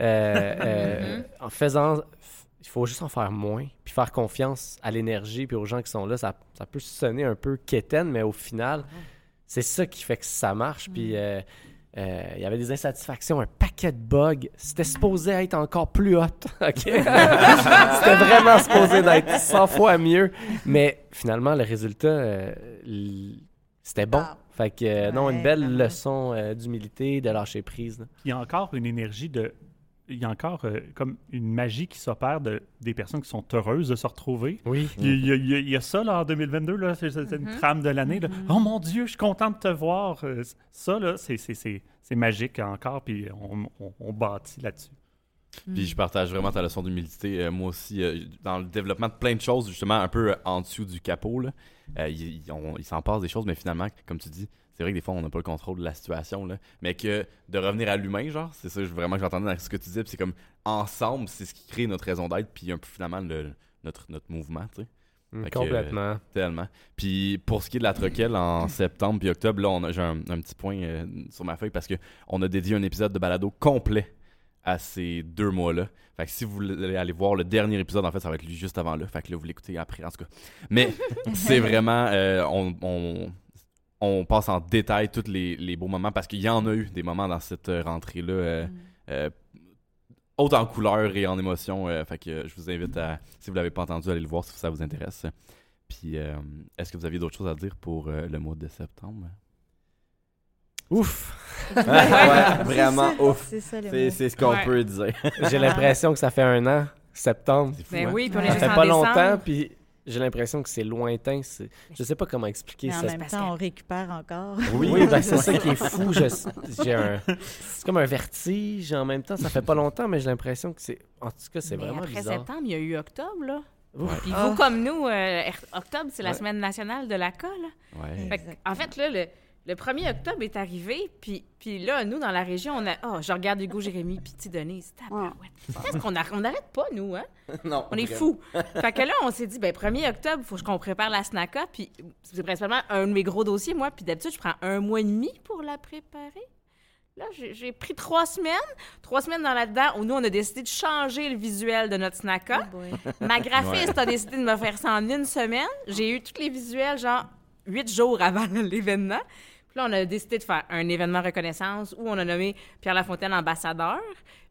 Euh, euh, en faisant... Il faut juste en faire moins, puis faire confiance à l'énergie, puis aux gens qui sont là. Ça, ça peut sonner un peu quétaine, mais au final, mmh. c'est ça qui fait que ça marche. Mmh. Puis euh, euh, il y avait des insatisfactions, un paquet de bugs. C'était supposé être encore plus hot, OK? C'était vraiment supposé d'être cent fois mieux. Mais finalement, le résultat, euh, l... c'était bon. Ah. Fait que euh, ouais, non, une belle ouais. leçon euh, d'humilité, de lâcher prise. Là. Il y a encore une énergie de... Il y a encore euh, comme une magie qui s'opère de, des personnes qui sont heureuses de se retrouver. Oui. Il, il, il, il y a ça là, en deux mille vingt-deux, là, c'est, c'est une mm-hmm. trame de l'année. Là. Mm-hmm. Oh mon Dieu, je suis content de te voir. Ça, là, c'est, c'est, c'est, c'est magique encore, puis on, on, on bâtit là-dessus. Mm. Puis je partage vraiment ta leçon d'humilité. Euh, moi aussi, euh, dans le développement de plein de choses, justement, un peu en dessous du capot, là, euh, il, il, on, il s'en passe des choses, mais finalement, comme tu dis, c'est vrai que des fois, on n'a pas le contrôle de la situation, là, mais que de revenir à l'humain, genre, c'est ça vraiment que j'entendais dans ce que tu disais. Puis c'est comme, ensemble, c'est ce qui crée notre raison d'être, puis un peu finalement le, notre, notre mouvement, tu sais. Mm, complètement. Que, euh, tellement. Puis pour ce qui est de la Troquelle, en septembre puis octobre, là, on a, j'ai un, un petit point euh, sur ma feuille, parce qu'on a dédié un épisode de balado complet à ces deux mois-là. Fait que si vous voulez aller voir le dernier épisode, en fait, ça va être lui juste avant là. Fait que là, vous l'écoutez après, en tout cas. Mais c'est vraiment... Euh, on, on, on passe en détail tous les, les beaux moments, parce qu'il y en a eu des moments dans cette rentrée-là, euh, mm. euh, haute en couleur et en émotion. Euh, fait que je vous invite à, si vous l'avez pas entendu, aller le voir si ça vous intéresse. Puis, euh, est-ce que vous aviez d'autres choses à dire pour euh, le mois de septembre? Ouf! Ouais, vraiment c'est ouf! Ça, c'est, ça, c'est, c'est ce qu'on ouais. peut dire. J'ai l'impression que ça fait un an, septembre. C'est fou, ben hein? oui, puis on est ça fait pas décembre. longtemps, puis... J'ai l'impression que c'est lointain. C'est... Je sais pas comment expliquer. Mais en ça. même temps, que... on récupère encore. Oui, oui ben c'est ça qui est fou. Je... J'ai un... C'est comme un vertige. En même temps, ça fait pas longtemps, mais j'ai l'impression que c'est... En tout cas, c'est mais vraiment après bizarre. Après septembre, il y a eu octobre, là. Puis oh. vous, comme nous, euh, octobre, c'est la ouais. semaine nationale de l'A C A, là. Ouais. Fait en fait, là, le... Le premier octobre est arrivé, puis, puis là, nous, dans la région, on a... Ah, oh, je regarde Hugo, Jérémy, puis tu Denise, tabarouette. Parce qu'on n'arrête pas, nous, hein? Non. On est fous. Fait que là, on s'est dit, ben premier octobre, il faut qu'on prépare la SNACA, puis c'est principalement un de mes gros dossiers, moi, puis d'habitude, je prends un mois et demi pour la préparer. Là, j'ai, j'ai pris trois semaines. Trois semaines dans là-dedans, où nous, on a décidé de changer le visuel de notre SNACA. Oh Ma graphiste ouais. a décidé de me faire ça en une semaine. J'ai eu tous les visuels, genre, huit jours avant l'événement. Puis là, on a décidé de faire un événement reconnaissance où on a nommé Pierre Lafontaine ambassadeur.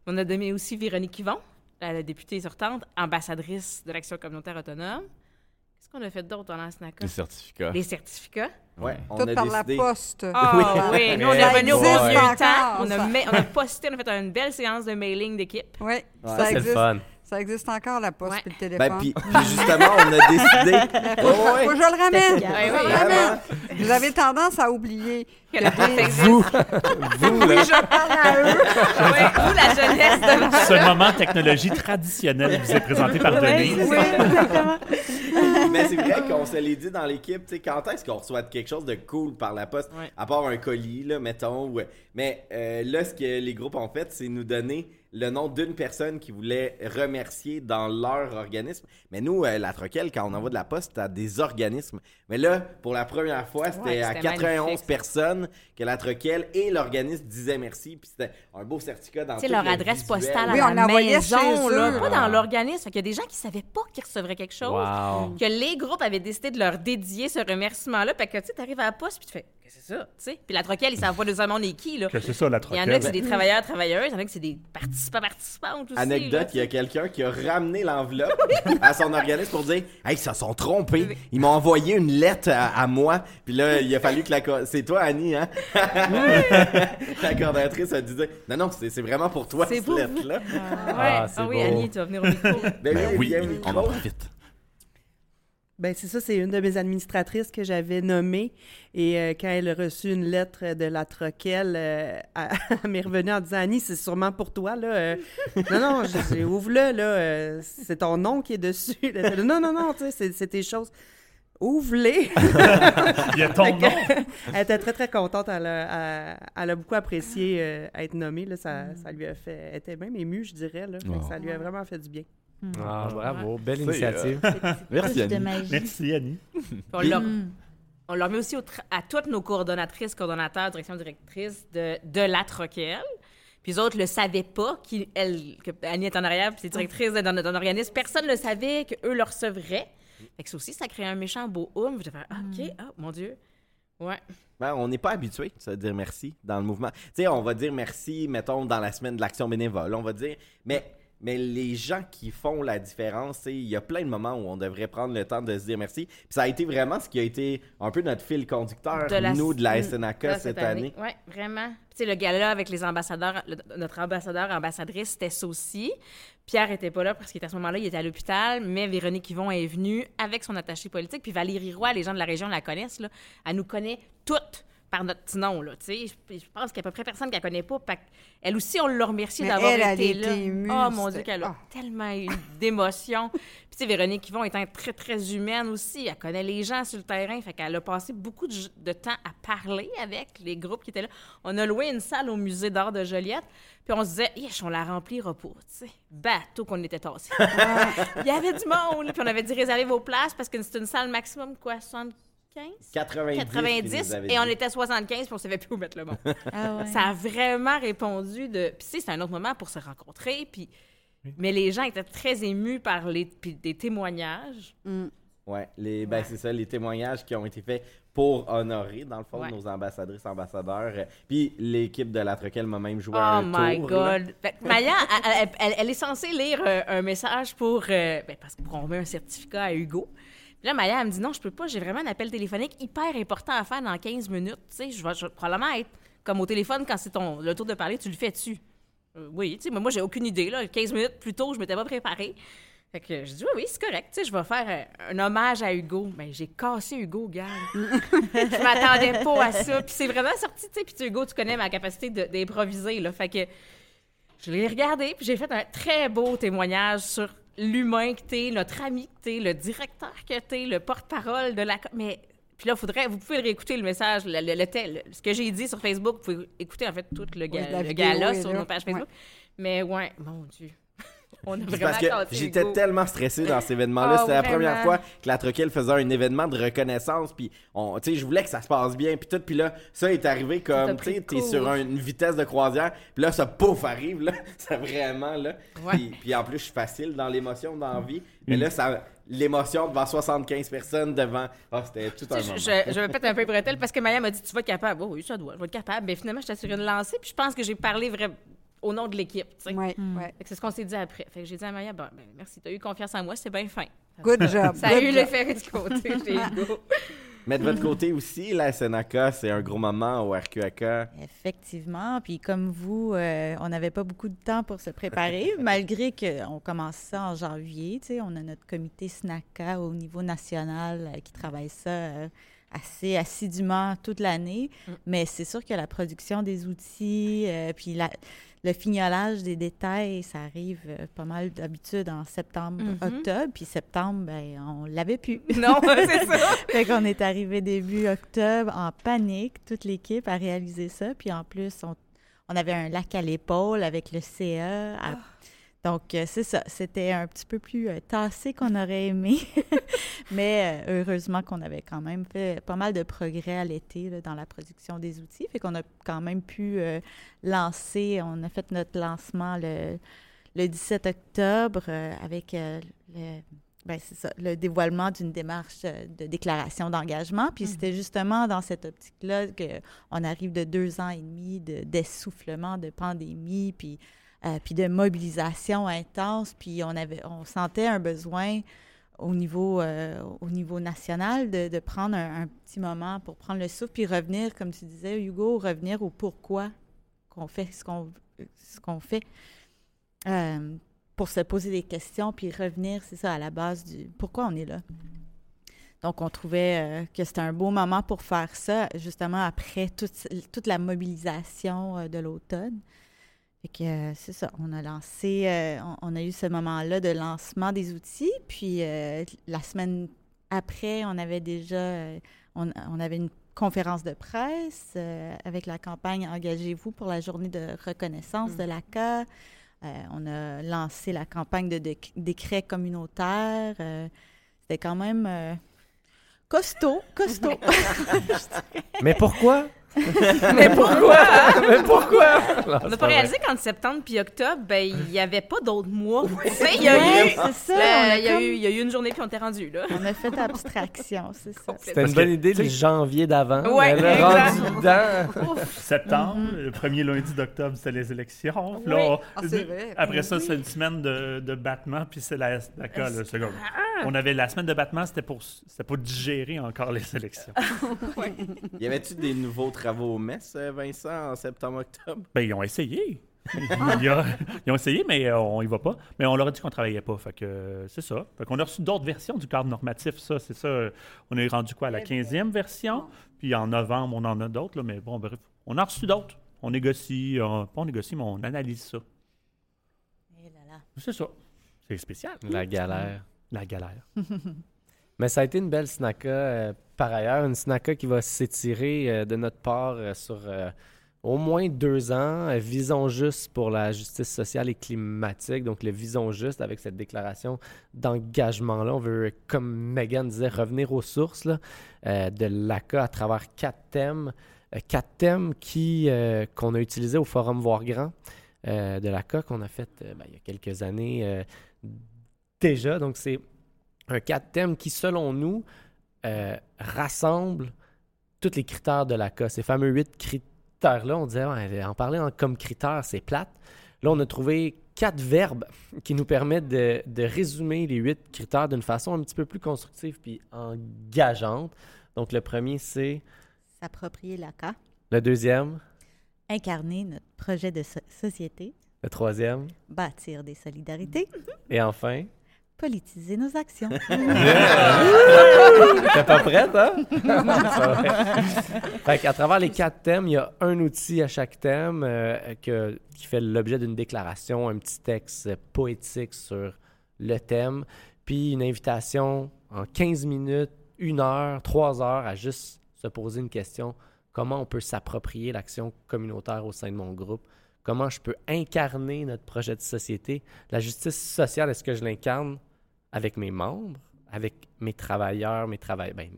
On a nommé aussi Véronique Hivon, la députée sortante, ambassadrice de l'Action communautaire autonome. Qu'est-ce qu'on a fait d'autre dans la SNACA? Des certificats. Des certificats. Oui, on Tout a par décidé... la poste. Ah oh, oui. oui, nous, on est revenus au vieux temps. On a, ma- on a posté, on a fait une belle séance de mailing d'équipe. Oui, ouais, ça, ça existe. C'est le fun. Ça existe encore, la poste et ouais. le téléphone. Ben, puis, puis justement, on a décidé... Faut oh, ouais. je le ramène! Je le ramène! Vous avez tendance à oublier... Que la poste existe. Vous! Vous, là! Je parle à eux! Oui, vous, la jeunesse de... Ce moment technologie traditionnelle vous est présenté par Denise. Oui, exactement. Mais c'est vrai qu'on se l'est dit dans l'équipe, tu sais, quand est-ce qu'on reçoit quelque chose de cool par la poste, ouais. à part un colis, là, mettons. Ouais. Mais euh, là, ce que les groupes ont fait, c'est nous donner le nom d'une personne qu'ils voulaient remercier dans leur organisme. Mais nous, euh, la Troquelle, quand on envoie de la poste, c'est à des organismes. Mais là, pour la première fois, c'était, ouais, c'était à quatre-vingt-onze personnes que la Troquelle et l'organisme disaient merci. Puis c'était un beau certificat dans tout le visuel. C'est leur adresse postale à oui, la maison, là, pas dans l'organisme. Fait qu'il y a des gens qui ne savaient pas qu'ils recevraient quelque chose, wow. que les groupes avaient décidé de leur dédier ce remerciement-là. Fait que, tu sais, t'arrives à la poste, puis tu fais... C'est ça, tu sais. Puis la Troquelle, ils s'envoient deux hommes, on est qui, là? Que c'est ça, la Troquelle. Il y en a qui c'est des travailleurs, travailleuses, il y en a qui c'est des participants, participantes aussi. Anecdote, il y a quelqu'un qui a ramené l'enveloppe à son organisme pour dire « Hey, ils se sont trompés, ils m'ont envoyé une lettre à, à moi. » Puis là, il a fallu que la... Co- c'est toi, Annie, hein? La coordinatrice a dit « Non, non, c'est, c'est vraiment pour toi, c'est cette beau. Lettre-là. Ah, » ouais. ah, ah oui, beau. Annie, tu vas venir au micro. Ben, ben oui, bien, on en profite. Ben c'est ça, c'est une de mes administratrices que j'avais nommée. Et euh, quand elle a reçu une lettre de la Troquelle, euh, elle m'est revenue en disant « Annie, c'est sûrement pour toi, là. Euh, non, non, je, je, ouvre-le, là. Euh, c'est ton nom qui est dessus. » Non, non, non, tu sais, c'est, c'est tes choses. Ouvre-les! Il y a ton Donc, nom! Elle était très, très contente. Elle a, elle, elle a beaucoup apprécié euh, être nommée. Là, ça, mm. ça lui a fait... Elle était même émue, je dirais. Là, oh. Ça lui a vraiment fait du bien. Mmh. Ah, bravo, ouais. Belle initiative. C'est, c'est Merci, Annie. De magie. Merci, Annie. On, leur, on leur met aussi au tra- à toutes nos coordonnatrices, coordonnateurs, direction directrice de, de la Troquelle. Puis les autres ne le savaient pas, qu'elle, que Annie est en arrière, puis c'est directrice d'un, d'un organisme. Personne ne le savait, qu'eux le recevraient. Fait que ça aussi, ça crée un méchant beau hum. Je vais faire, ah, OK, oh, mon Dieu. Ouais. Ben, on n'est pas habitué à dire merci dans le mouvement. Tu sais, on va dire merci, mettons, dans la semaine de l'action bénévole. On va dire, mais... Mais les gens qui font la différence, il y a plein de moments où on devrait prendre le temps de se dire merci. Puis ça a été vraiment ce qui a été un peu notre fil conducteur, de la, nous, de la S N A C A cette, cette année. année. Oui, vraiment. Puis le gala avec les ambassadeurs, le, notre ambassadeur, ambassadrice, c'était ça aussi. Pierre n'était pas là parce qu'à ce moment-là, il était à l'hôpital, mais Véronique Hivon est venue avec son attaché politique. Puis Valérie Roy, les gens de la région la connaissent, là, elle nous connaît toutes. Par notre petit nom, là, tu sais. Je pense qu'il y a à peu près personne qu'elle connaît pas. Elle aussi, on l'a remercié mais d'avoir elle, été elle là. Émue, oh mon Dieu, qu'elle a oh. tellement eu d'émotions. Puis, tu sais, Véronique Hivon étant très, très humaine aussi, elle connaît les gens sur le terrain. Fait qu'elle a passé beaucoup de, de temps à parler avec les groupes qui étaient là. On a loué une salle au musée d'art de Joliette. Puis, on se disait, yesh, on la remplira pas, tu sais. Bateau qu'on était tassés. Il y avait du monde. Puis, on avait dit, réservez vos places parce que c'est une salle maximum, quoi, soixante-quinze? quatre-vingt-dix, quatre-vingt-dix et dit. On était soixante-quinze puis on ne savait plus où mettre le monde. Ah ouais. Ça a vraiment répondu de... Puis c'est un autre moment pour se rencontrer, puis... Oui. Mais les gens étaient très émus par les puis des témoignages. Mm. Oui, les... ben, ouais. c'est ça, les témoignages qui ont été faits pour honorer, dans le fond, ouais. nos ambassadrices, ambassadeurs. Puis l'équipe de la Troquelle m'a même joué oh un tour. Oh my God! Ben, Maya, elle, elle, elle est censée lire euh, un message pour... Euh, ben, parce qu'on remet un certificat à Hugo. Puis là, Maya, elle me dit « Non, je peux pas, j'ai vraiment un appel téléphonique hyper important à faire dans quinze minutes. Tu sais, je vais, je vais probablement être comme au téléphone quand c'est ton, le tour de parler, tu le fais dessus. Euh, » Oui, tu sais, mais moi, j'ai aucune idée. Là. quinze minutes plus tôt, je m'étais pas préparée. Fait que je dis « Oui, oui, c'est correct. Tu sais, je vais faire un, un hommage à Hugo. » Bien, j'ai cassé Hugo, gars. Je m'attendais pas à ça. Puis c'est vraiment sorti, tu sais. Puis Hugo, tu connais ma capacité de, d'improviser, là. Fait que je l'ai regardé, puis j'ai fait un très beau témoignage sur... l'humain que t'es, notre ami que t'es, le directeur que t'es, le porte-parole de la... Mais, puis là, faudrait, vous pouvez réécouter le message, le, le, le tel, ce que j'ai dit sur Facebook, vous pouvez écouter, en fait, tout le, ga- oui, le gala sur nos pages Facebook. Ouais. Mais ouais, mon Dieu, on a vraiment parce que j'étais Hugo. Tellement stressée dans cet événement-là. Oh, c'était la vraiment? Première fois que la Troquelle faisait un événement de reconnaissance, puis on, tu sais, je voulais que ça se passe bien, puis tout, puis là, ça est arrivé comme, tu sais, t'es sur une vitesse de croisière, puis là, ça, pouf, arrive, là, c'est vraiment, là, ouais. puis, puis en plus, je suis facile dans l'émotion, dans la vie, mais là, ça... L'émotion devant soixante-quinze personnes, devant... Ah, oh, c'était tout un moment. Je, je me pète un peu bretelle parce que Maya m'a dit « Tu vas être capable. » Oh, oui, ça doit. Je vais être capable. Mais finalement, je suis assurée de lancer. Puis je pense que j'ai parlé vrai... au nom de l'équipe. Tu sais. Ouais, mm. ouais. C'est ce qu'on s'est dit après. Fait que j'ai dit à Maya ben, « ben, merci, tu as eu confiance en moi. C'est bien fin. » Good job. Ça a Good eu job. L'effet du côté chez Hugo. Mais de votre côté aussi, la S N A C A, c'est un gros moment au R Q A C A. Effectivement. Puis comme vous, euh, on n'avait pas beaucoup de temps pour se préparer, malgré qu'on commence ça en janvier. Tu sais, on a notre comité SNACA au niveau national euh, qui travaille ça euh, assez assidûment toute l'année. Mm. Mais c'est sûr que la production des outils, euh, puis la, le fignolage des détails, ça arrive euh, pas mal d'habitude en septembre, mm-hmm. octobre. Puis septembre, ben, on l'avait plus. Non, c'est ça! Fait qu'on est arrivé début octobre en panique, toute l'équipe a réalisé ça. Puis en plus, on, on avait un lac à l'épaule avec le C A. À, oh. Donc, euh, c'est ça. C'était un petit peu plus euh, tassé qu'on aurait aimé. Mais euh, heureusement qu'on avait quand même fait pas mal de progrès à l'été là, dans la production des outils. Fait qu'on a quand même pu euh, lancer, on a fait notre lancement le, le dix-sept octobre euh, avec euh, le, ben, c'est ça, le dévoilement d'une démarche euh, de déclaration d'engagement. Puis mmh. c'était justement dans cette optique-là qu'on arrive de deux ans et demi de, d'essoufflement, de pandémie, puis... Euh, puis de mobilisation intense, puis on avait, on sentait un besoin au niveau, euh, au niveau national de, de prendre un, un petit moment pour prendre le souffle, puis revenir, comme tu disais, Hugo, revenir au pourquoi qu'on fait ce qu'on, ce qu'on fait euh, pour se poser des questions, puis revenir, c'est ça, à la base du pourquoi on est là. Donc, on trouvait euh, que c'était un beau moment pour faire ça, justement après toute, toute la mobilisation euh, de l'automne. Fait que euh, c'est ça, on a lancé, euh, on, on a eu ce moment-là de lancement des outils, puis euh, la semaine après, on avait déjà, euh, on, on avait une conférence de presse euh, avec la campagne « Engagez-vous pour la journée de reconnaissance mmh. de l'A C A ». Euh, on a lancé la campagne de déc- décret communautaire. Euh, c'était quand même euh, costaud, costaud. Mais pourquoi? Mais pourquoi? Mais pourquoi? Non, on n'a pas réalisé qu'en septembre puis octobre, ben il n'y avait pas d'autres mois. Oui. Tu sais, il y a oui, eu, c'est ça. Il y, comme... y a eu une journée puis on était rendu là. On a fait abstraction, c'est ça. C'était une bonne idée, le janvier d'avant. Ouais, on avait rendu dedans. Septembre, mm-hmm. le premier lundi d'octobre, c'était les élections. Oui. Là, ah, c'est vrai. Après oui. ça, c'est une semaine de, de battement puis c'est la S N A C A. Là, c'est comme... ah. On avait la semaine de battement, c'était pour, c'était pour digérer encore les élections. Ouais. Y avait-tu des nouveaux travaux au M E S, Vincent, en septembre-octobre? Bien, ils ont essayé. ils, ont, ils ont essayé, mais on y va pas. Mais on leur a dit qu'on ne travaillait pas, fait que c'est ça. Fait qu'on a reçu d'autres versions du cadre normatif, ça, c'est ça. On est rendu quoi, à la quinzième version? Puis en novembre, on en a d'autres, là, mais bon, bref, on a reçu d'autres. On négocie, on, pas on négocie, mais on analyse ça. Et là là. C'est ça. C'est spécial. La galère. La galère. Mais ça a été une belle SNACA, euh, par ailleurs, une SNACA qui va s'étirer euh, de notre part euh, sur euh, au moins deux ans, euh, visons juste pour la justice sociale et climatique, donc le visons juste avec cette déclaration d'engagement-là. On veut, comme Mégane disait, revenir aux sources là, euh, de l'A C A à travers quatre thèmes, euh, quatre thèmes qui, euh, qu'on a utilisés au Forum Voir Grand euh, de l'A C A qu'on a fait euh, ben, il y a quelques années euh, déjà, donc c'est... un quatre thèmes qui, selon nous, euh, rassemble tous les critères de l'A C A. Ces fameux huit critères-là, on disait, ouais, en parler en, comme critères, c'est plate. Là, on a trouvé quatre verbes qui nous permettent de, de résumer les huit critères d'une façon un petit peu plus constructive puis engageante. Donc, le premier, c'est... s'approprier l'A C A. Le deuxième... incarner notre projet de so- société. Le troisième... bâtir des solidarités. Et enfin... politiser nos actions. T'es pas prête, hein? Fait qu'à travers les quatre thèmes, il y a un outil à chaque thème euh, que, qui fait l'objet d'une déclaration, un petit texte poétique sur le thème, puis une invitation en quinze minutes, une heure, trois heures à juste se poser une question. Comment on peut s'approprier l'action communautaire au sein de mon groupe? Comment je peux incarner notre projet de société? La justice sociale, est-ce que je l'incarne? Avec mes membres, avec mes travailleurs, mes travailleurs, ben,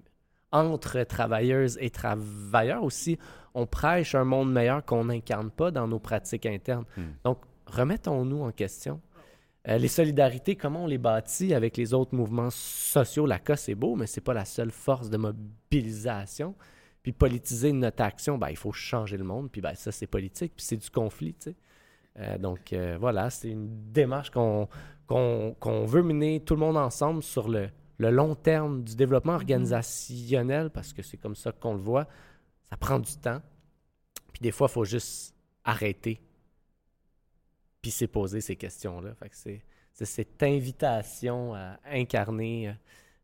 entre travailleuses et travailleurs aussi, on prêche un monde meilleur qu'on n'incarne pas dans nos pratiques internes. Mm. Donc, remettons-nous en question. Euh, les solidarités, comment on les bâtit avec les autres mouvements sociaux? L'A C A, c'est beau, mais ce n'est pas la seule force de mobilisation. Puis politiser notre action, ben, il faut changer le monde, puis ben, ça, c'est politique, puis c'est du conflit, tu sais. Euh, donc, euh, voilà, c'est une démarche qu'on, qu'on, qu'on veut mener tout le monde ensemble sur le, le long terme du développement organisationnel, parce que c'est comme ça qu'on le voit. Ça prend du temps, puis des fois, il faut juste arrêter, puis s'est poser ces questions-là. Fait que c'est, c'est cette invitation à incarner euh,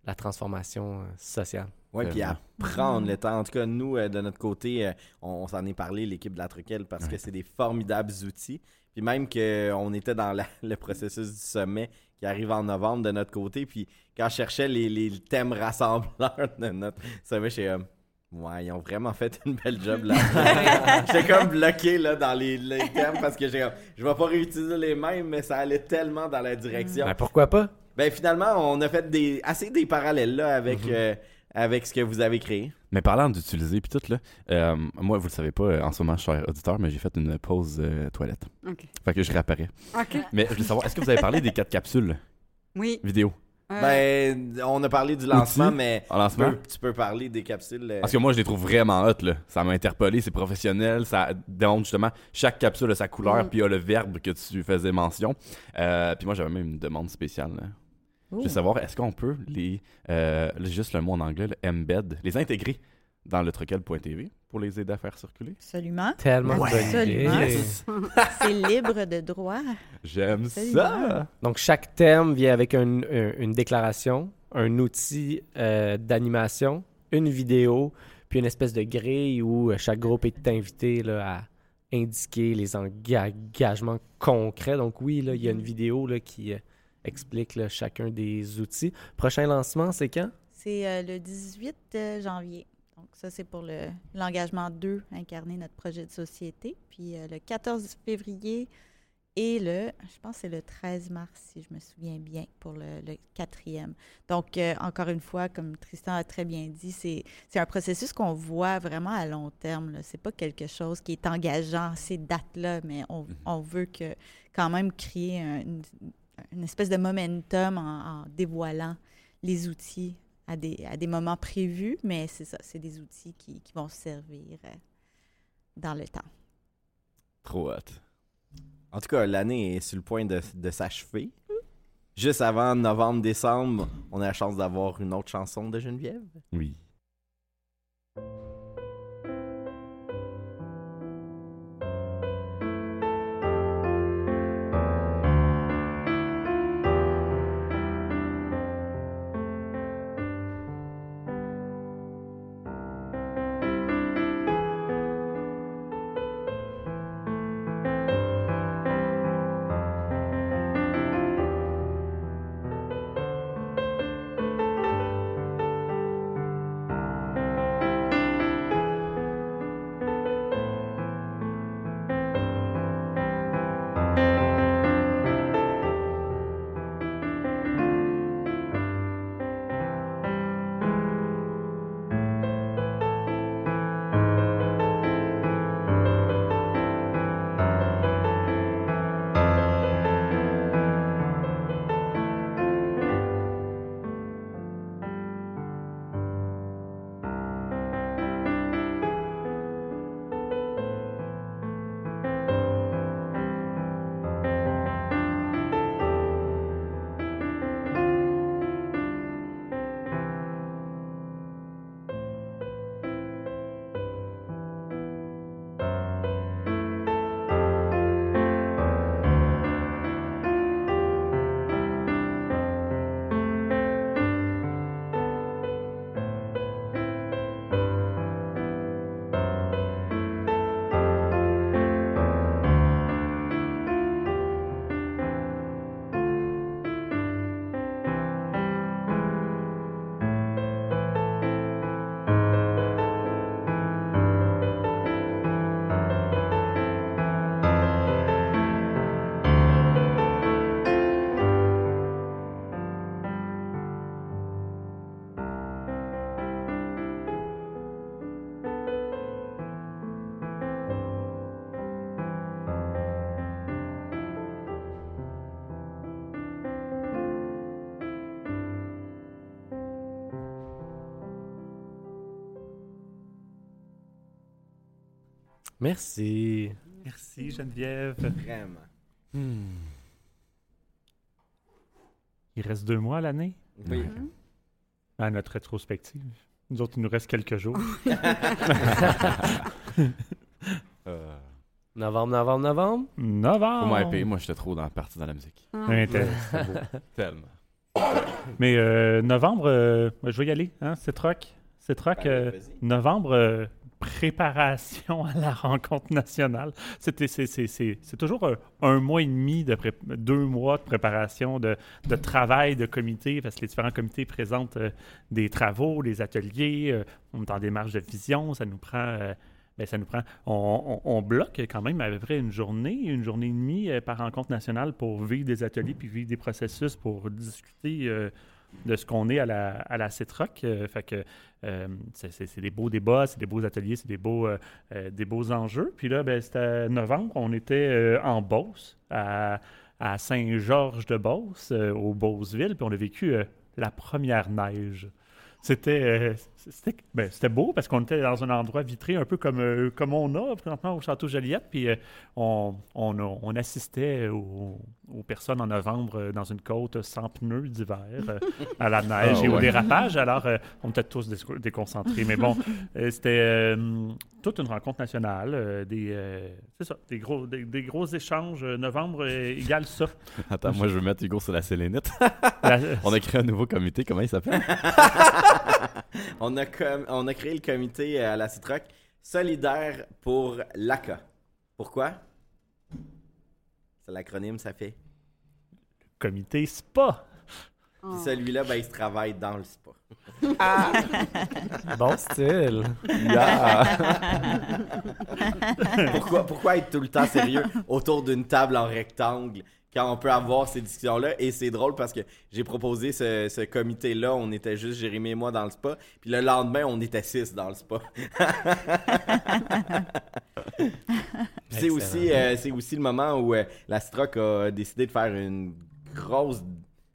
la transformation euh, sociale. Oui, puis à prendre le temps. En tout cas, nous, euh, de notre côté, euh, on, on s'en est parlé, l'équipe de la Troquelle, parce ouais. que c'est des formidables outils. Puis même qu'on était dans la, le processus du sommet qui arrive en novembre de notre côté, puis quand je cherchais les, les thèmes rassembleurs de notre sommet, j'étais comme « Ouais, ils ont vraiment fait une belle job là. » J'étais comme bloqué là, dans les, les thèmes parce que j'ai je vais pas réutiliser les mêmes, mais ça allait tellement dans la direction. Ben pourquoi pas? Ben finalement, on a fait des assez des parallèles là avec... Mm-hmm. Euh, avec ce que vous avez créé. Mais parlant d'utiliser puis tout, là, euh, moi, vous le savez pas, en ce moment, cher auditeur, mais j'ai fait une pause euh, toilette. OK. Fait que je réapparais. OK. Mais je veux savoir, est-ce que vous avez parlé des quatre capsules? Oui. Vidéo? Euh... Ben, on a parlé du lancement, Outil? mais en lancement? Tu, peux, tu peux parler des capsules. Euh... Parce que moi, je les trouve vraiment hot, là. Ça m'a interpellé, c'est professionnel, ça démontre justement chaque capsule a sa couleur, mm. puis il y a le verbe que tu faisais mention. Euh, puis moi, j'avais même une demande spéciale, là. Ooh. Je veux savoir, est-ce qu'on peut les, euh, juste le mot en anglais, le embed, les intégrer dans le troquel point t v pour les aider à faire circuler? Absolument. Tellement ouais. Absolument. Yes. C'est libre de droit. J'aime Absolument. ça. Donc, chaque thème vient avec un, un, une déclaration, un outil euh, d'animation, une vidéo, puis une espèce de grille où chaque groupe est invité là, à indiquer les engagements concrets. Donc oui, là, il y a une vidéo là, qui... Euh, explique là, chacun des outils. Prochain lancement, c'est quand? C'est euh, le dix-huit janvier. Donc ça, c'est pour le, l'engagement deux, incarner notre projet de société. Puis euh, le quatorze février et le, je pense que c'est le treize mars, si je me souviens bien, pour le, le quatrième. Donc, euh, encore une fois, comme Tristan a très bien dit, c'est, c'est un processus qu'on voit vraiment à long terme, là. C'est pas quelque chose qui est engageant, ces dates-là, mais on, mm-hmm. on veut que, quand même créer un, une, une espèce de momentum en, en dévoilant les outils à des, à des moments prévus, mais c'est ça, c'est des outils qui, qui vont servir dans le temps. Trop hâte. En tout cas, l'année est sur le point de, de s'achever. Mmh. Juste avant novembre-décembre, on a la chance d'avoir une autre chanson de Geneviève. Oui. Merci. Merci, Geneviève. Vraiment. Hmm. Il reste deux mois à l'année? Oui. Mm-hmm. À notre rétrospective. Nous autres, il nous reste quelques jours. euh... Novembre, novembre, novembre? Novembre! Pour moi, moi j'étais trop dans la partie dans la musique. Ah. Ouais, t'es... C'est beau. Tellement. Mais euh, novembre, euh, je vais y aller. Hein? C'est troc. C'est troc. Euh, novembre... Euh, préparation à la rencontre nationale. C'était, c'est, c'est, c'est, c'est toujours un, un mois et demi, de pré- deux mois de préparation, de, de travail de comité, parce que les différents comités présentent euh, des travaux, des ateliers, euh, on est en démarche de vision, ça nous prend... Euh, bien, ça nous prend... On, on, on bloque quand même à peu près une journée, une journée et demie euh, par rencontre nationale pour vivre des ateliers puis vivre des processus pour discuter... Euh, de ce qu'on est à la, à la CITROC. Euh, fait que euh, c'est, c'est, c'est des beaux débats, c'est des beaux ateliers, c'est des beaux, euh, euh, des beaux enjeux. Puis là, ben, c'était novembre, on était euh, en Beauce, à, à Saint-Georges-de-Beauce, euh, au Beauceville, puis on a vécu euh, la première neige. C'était, euh, c'était, ben, c'était beau parce qu'on était dans un endroit vitré, un peu comme, euh, comme on a présentement au Château Joliette. Puis euh, on, on, on assistait aux, aux personnes en novembre euh, dans une côte sans pneus d'hiver, euh, à la neige oh, et ouais. au dérapage. Alors, euh, on était tous dé- déconcentrés. Mais bon, euh, c'était euh, toute une rencontre nationale. Euh, des, euh, c'est ça, des gros, des, des gros échanges. Novembre euh, égale ça. Attends, moi, je veux mettre Hugo sur la sélénite. la... On a créé un nouveau comité. Comment il s'appelle? On a, com- on a créé le comité à la CITROC solidaire pour l'A C A. Pourquoi? C'est l'acronyme, ça fait. Le comité S P A. Oh. Oh. Puis celui-là, ben, il se travaille dans le spa. Ah! Bon style! Yeah. pourquoi, pourquoi être tout le temps sérieux autour d'une table en rectangle quand on peut avoir ces discussions-là? Et c'est drôle parce que j'ai proposé ce, ce comité-là, on était juste Jérémy et moi dans le spa, puis le lendemain, on était six dans le spa. c'est, aussi, euh, c'est aussi le moment où euh, la CITROC a décidé de faire une grosse...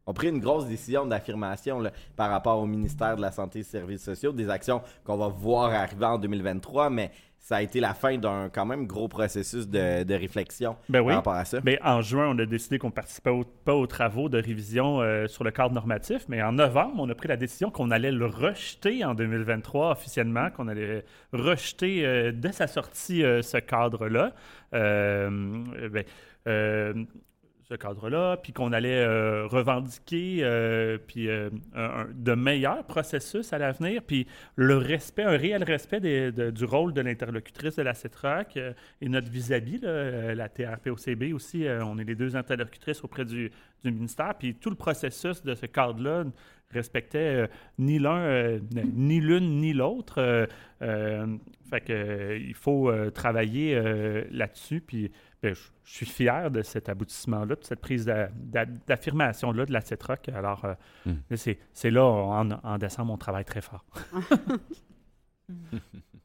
On a pris une grosse décision d'affirmation là, par rapport au ministère de la Santé et des Services sociaux, des actions qu'on va voir arriver en deux mille vingt-trois, mais ça a été la fin d'un quand même gros processus de, de réflexion ben oui. par rapport à ça. Ben, en juin, on a décidé qu'on ne participait au, pas aux travaux de révision euh, sur le cadre normatif, mais en novembre, on a pris la décision qu'on allait le rejeter en deux mille vingt-trois officiellement, qu'on allait rejeter euh, dès sa sortie euh, ce cadre-là. Euh, ben, euh, ce cadre-là, puis qu'on allait euh, revendiquer euh, puis, euh, un, un, de meilleurs processus à l'avenir, puis le respect, un réel respect des, de, du rôle de l'interlocutrice de la CETROC euh, et notre vis-à-vis, là, euh, la T R P O C B aussi, euh, on est les deux interlocutrices auprès du, du ministère, puis tout le processus de ce cadre-là respectait euh, ni l'un, euh, ni l'une, ni l'autre. Euh, euh, fait que euh, il faut euh, travailler euh, là-dessus, puis Bien, je, je suis fier de cet aboutissement-là, de cette prise d'a, d'a, d'affirmation-là de la CETROC. Alors, euh, mm. c'est, c'est là, en, en décembre, on travaille très fort.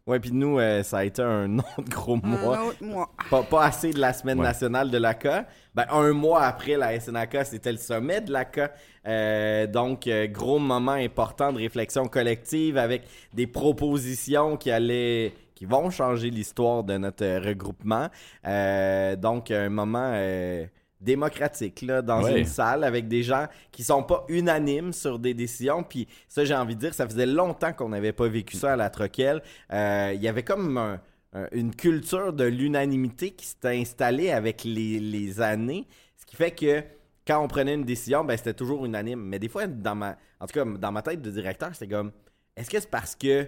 Oui, puis nous, euh, ça a été un autre gros mois. Un autre mois. Pas, pas assez de la semaine ouais. nationale de l'A C A. Ben, un mois après la S N A C A, c'était le sommet de l'A C A. Euh, donc, euh, gros moment important de réflexion collective avec des propositions qui allaient... qui vont changer l'histoire de notre regroupement. Euh, donc, un moment euh, démocratique, là, dans ouais. une salle, avec des gens qui sont pas unanimes sur des décisions. Puis ça, j'ai envie de dire, ça faisait longtemps qu'on n'avait pas vécu ça à la Troquelle. Euh, il y avait comme un, un, une culture de l'unanimité qui s'était installée avec les, les années, ce qui fait que quand on prenait une décision, ben c'était toujours unanime. Mais des fois, dans ma, en tout cas, dans ma tête de directeur, c'était comme, est-ce que c'est parce que...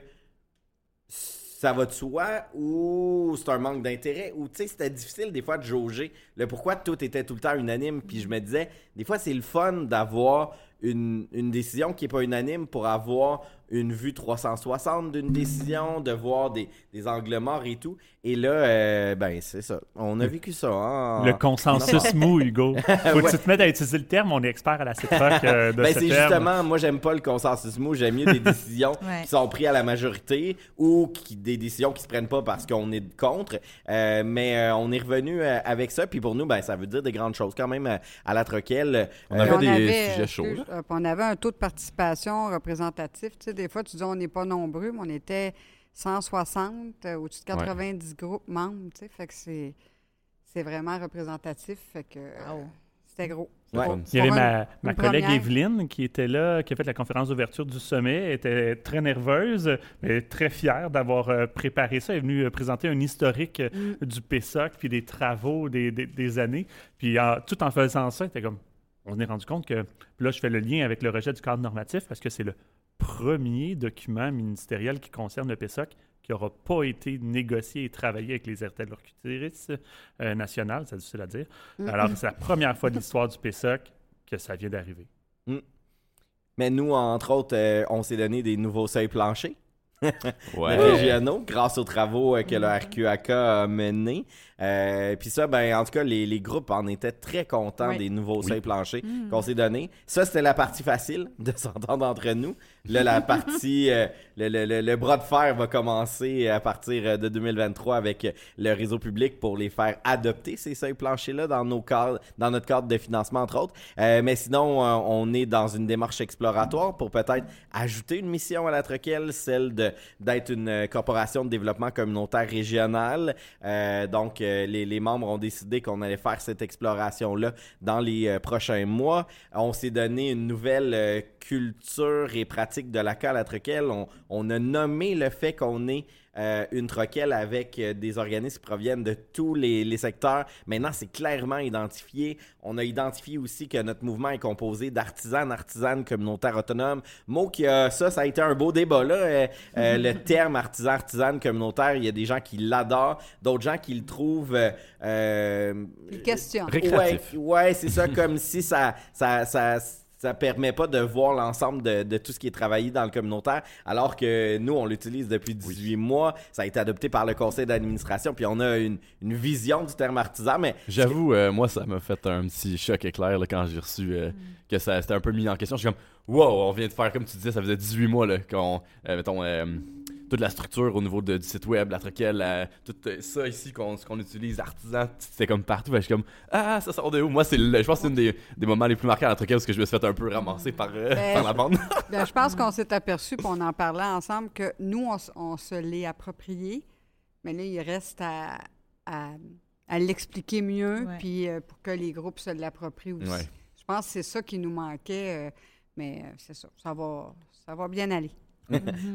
ça va de soi ou c'est un manque d'intérêt ou tu sais c'était difficile des fois de jauger le pourquoi tout était tout le temps unanime puis je me disais des fois c'est le fun d'avoir une, une décision qui n'est pas unanime pour avoir une vue trois cent soixante d'une décision, de voir des, des angles morts et tout et là euh, ben c'est ça, on a vécu ça hein? Le consensus mou Hugo faut que ouais. tu te mettes à utiliser le terme, on est expert à la CETROC euh, de ben ce c'est terme. Justement, moi j'aime pas le consensus mou, j'aime mieux des décisions ouais. qui sont prises à la majorité ou qui, des décisions qui se prennent pas parce qu'on est contre euh, mais euh, on est revenu euh, avec ça puis pour nous ben ça veut dire des grandes choses quand même euh, à la Troquelle euh, on avait on des avait, sujets chauds là. On avait un taux de participation représentatif. Tu sais, des fois, tu dis on n'est pas nombreux, mais on était cent soixante, au-dessus de quatre-vingt-dix ouais. groupes membres. Tu sais, fait que c'est, c'est vraiment représentatif. Fait que oh. c'était gros. Ouais. Bon, il y avait ma, ma collègue première. Evelyne qui était là, qui a fait la conférence d'ouverture du sommet. Elle était très nerveuse, mais très fière d'avoir préparé ça. Elle est venue présenter un historique mm. du P S O C, puis des travaux des, des, des années. Puis en, tout en faisant ça, elle était comme... On s'est rendu compte que, là, je fais le lien avec le rejet du cadre normatif parce que c'est le premier document ministériel qui concerne le P S O C qui n'aura pas été négocié et travaillé avec les interlocuteurs euh, nationales, c'est difficile à dire. Alors, c'est la première fois de l'histoire du P S O C que ça vient d'arriver. Mm. Mais nous, entre autres, euh, on s'est donné des nouveaux seuils planchers. ouais. régionaux, grâce aux travaux euh, que le R Q A C A a menés. Euh, Puis ça, ben, en tout cas, les, les groupes en étaient très contents oui. des nouveaux oui. seuils planchers mmh. qu'on s'est donnés. Ça, c'était la partie facile de s'entendre entre nous. Là, la partie, euh, le, le, le, le bras de fer va commencer à partir de deux mille vingt-trois avec le réseau public pour les faire adopter, ces seuils planchers-là, dans, nos cadres, dans notre cadre de financement, entre autres. Euh, mais sinon, euh, on est dans une démarche exploratoire pour peut-être ajouter une mission à la Troquelle, celle de d'être une corporation de développement communautaire régional. Euh, donc, euh, les, les membres ont décidé qu'on allait faire cette exploration-là dans les euh, prochains mois. On s'est donné une nouvelle euh, culture et pratique de l'A C A à la Troquelle. On, on a nommé le fait qu'on est Euh, une Troquelle avec euh, des organismes qui proviennent de tous les, les secteurs. Maintenant, c'est clairement identifié. On a identifié aussi que notre mouvement est composé d'artisans, artisanes, communautaires autonomes. Mot qui a... Ça, ça a été un beau débat, là. Euh, euh, le terme artisan, artisane, communautaire, il y a des gens qui l'adorent, d'autres gens qui le trouvent... Euh, euh, Une question. Récréatif. Ouais, ouais, c'est ça, comme si ça... ça, ça ça permet pas de voir l'ensemble de, de tout ce qui est travaillé dans le communautaire, alors que nous, on l'utilise depuis dix-huit oui. mois. Ça a été adopté par le conseil d'administration, puis on a une, une vision du terme artisan. Mais j'avoue, euh, moi, ça m'a fait un petit choc éclair là, quand j'ai reçu euh, mm. que ça c'était un peu mis en question. Je suis comme, wow, on vient de faire, comme tu disais, ça faisait dix-huit mois là, qu'on, euh, mettons, euh, toute la structure au niveau de, du site web, la Troquelle, la, tout ça ici qu'on, qu'on utilise, artisan, c'est comme partout. Je suis comme, ah, ça sort de où? Moi, c'est le, je pense que c'est un des, des moments les plus marquants à la Troquelle parce que je me suis fait un peu ramasser par, euh, ben, par la bande. Ben, je pense qu'on s'est aperçu, puis on en parlait ensemble, que nous, on, on se l'est approprié, mais là, il reste à, à, à l'expliquer mieux, puis euh, pour que les groupes se l'approprient aussi. Ouais. Je pense que c'est ça qui nous manquait, euh, mais euh, c'est ça, ça va, ça va bien aller.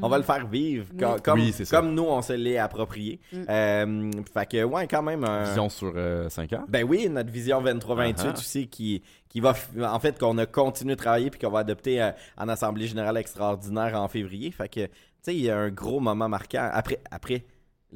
On va le faire vivre comme, comme, oui, comme nous on se l'est approprié. Mm. Euh, fait que ouais quand même un... vision sur euh, cinq ans. Ben oui, notre vision vingt-trois vingt-huit uh-huh. aussi qui qui va en fait qu'on a continué de travailler puis qu'on va adopter euh, en assemblée générale extraordinaire en février. Fait que tu sais, il y a un gros moment marquant après après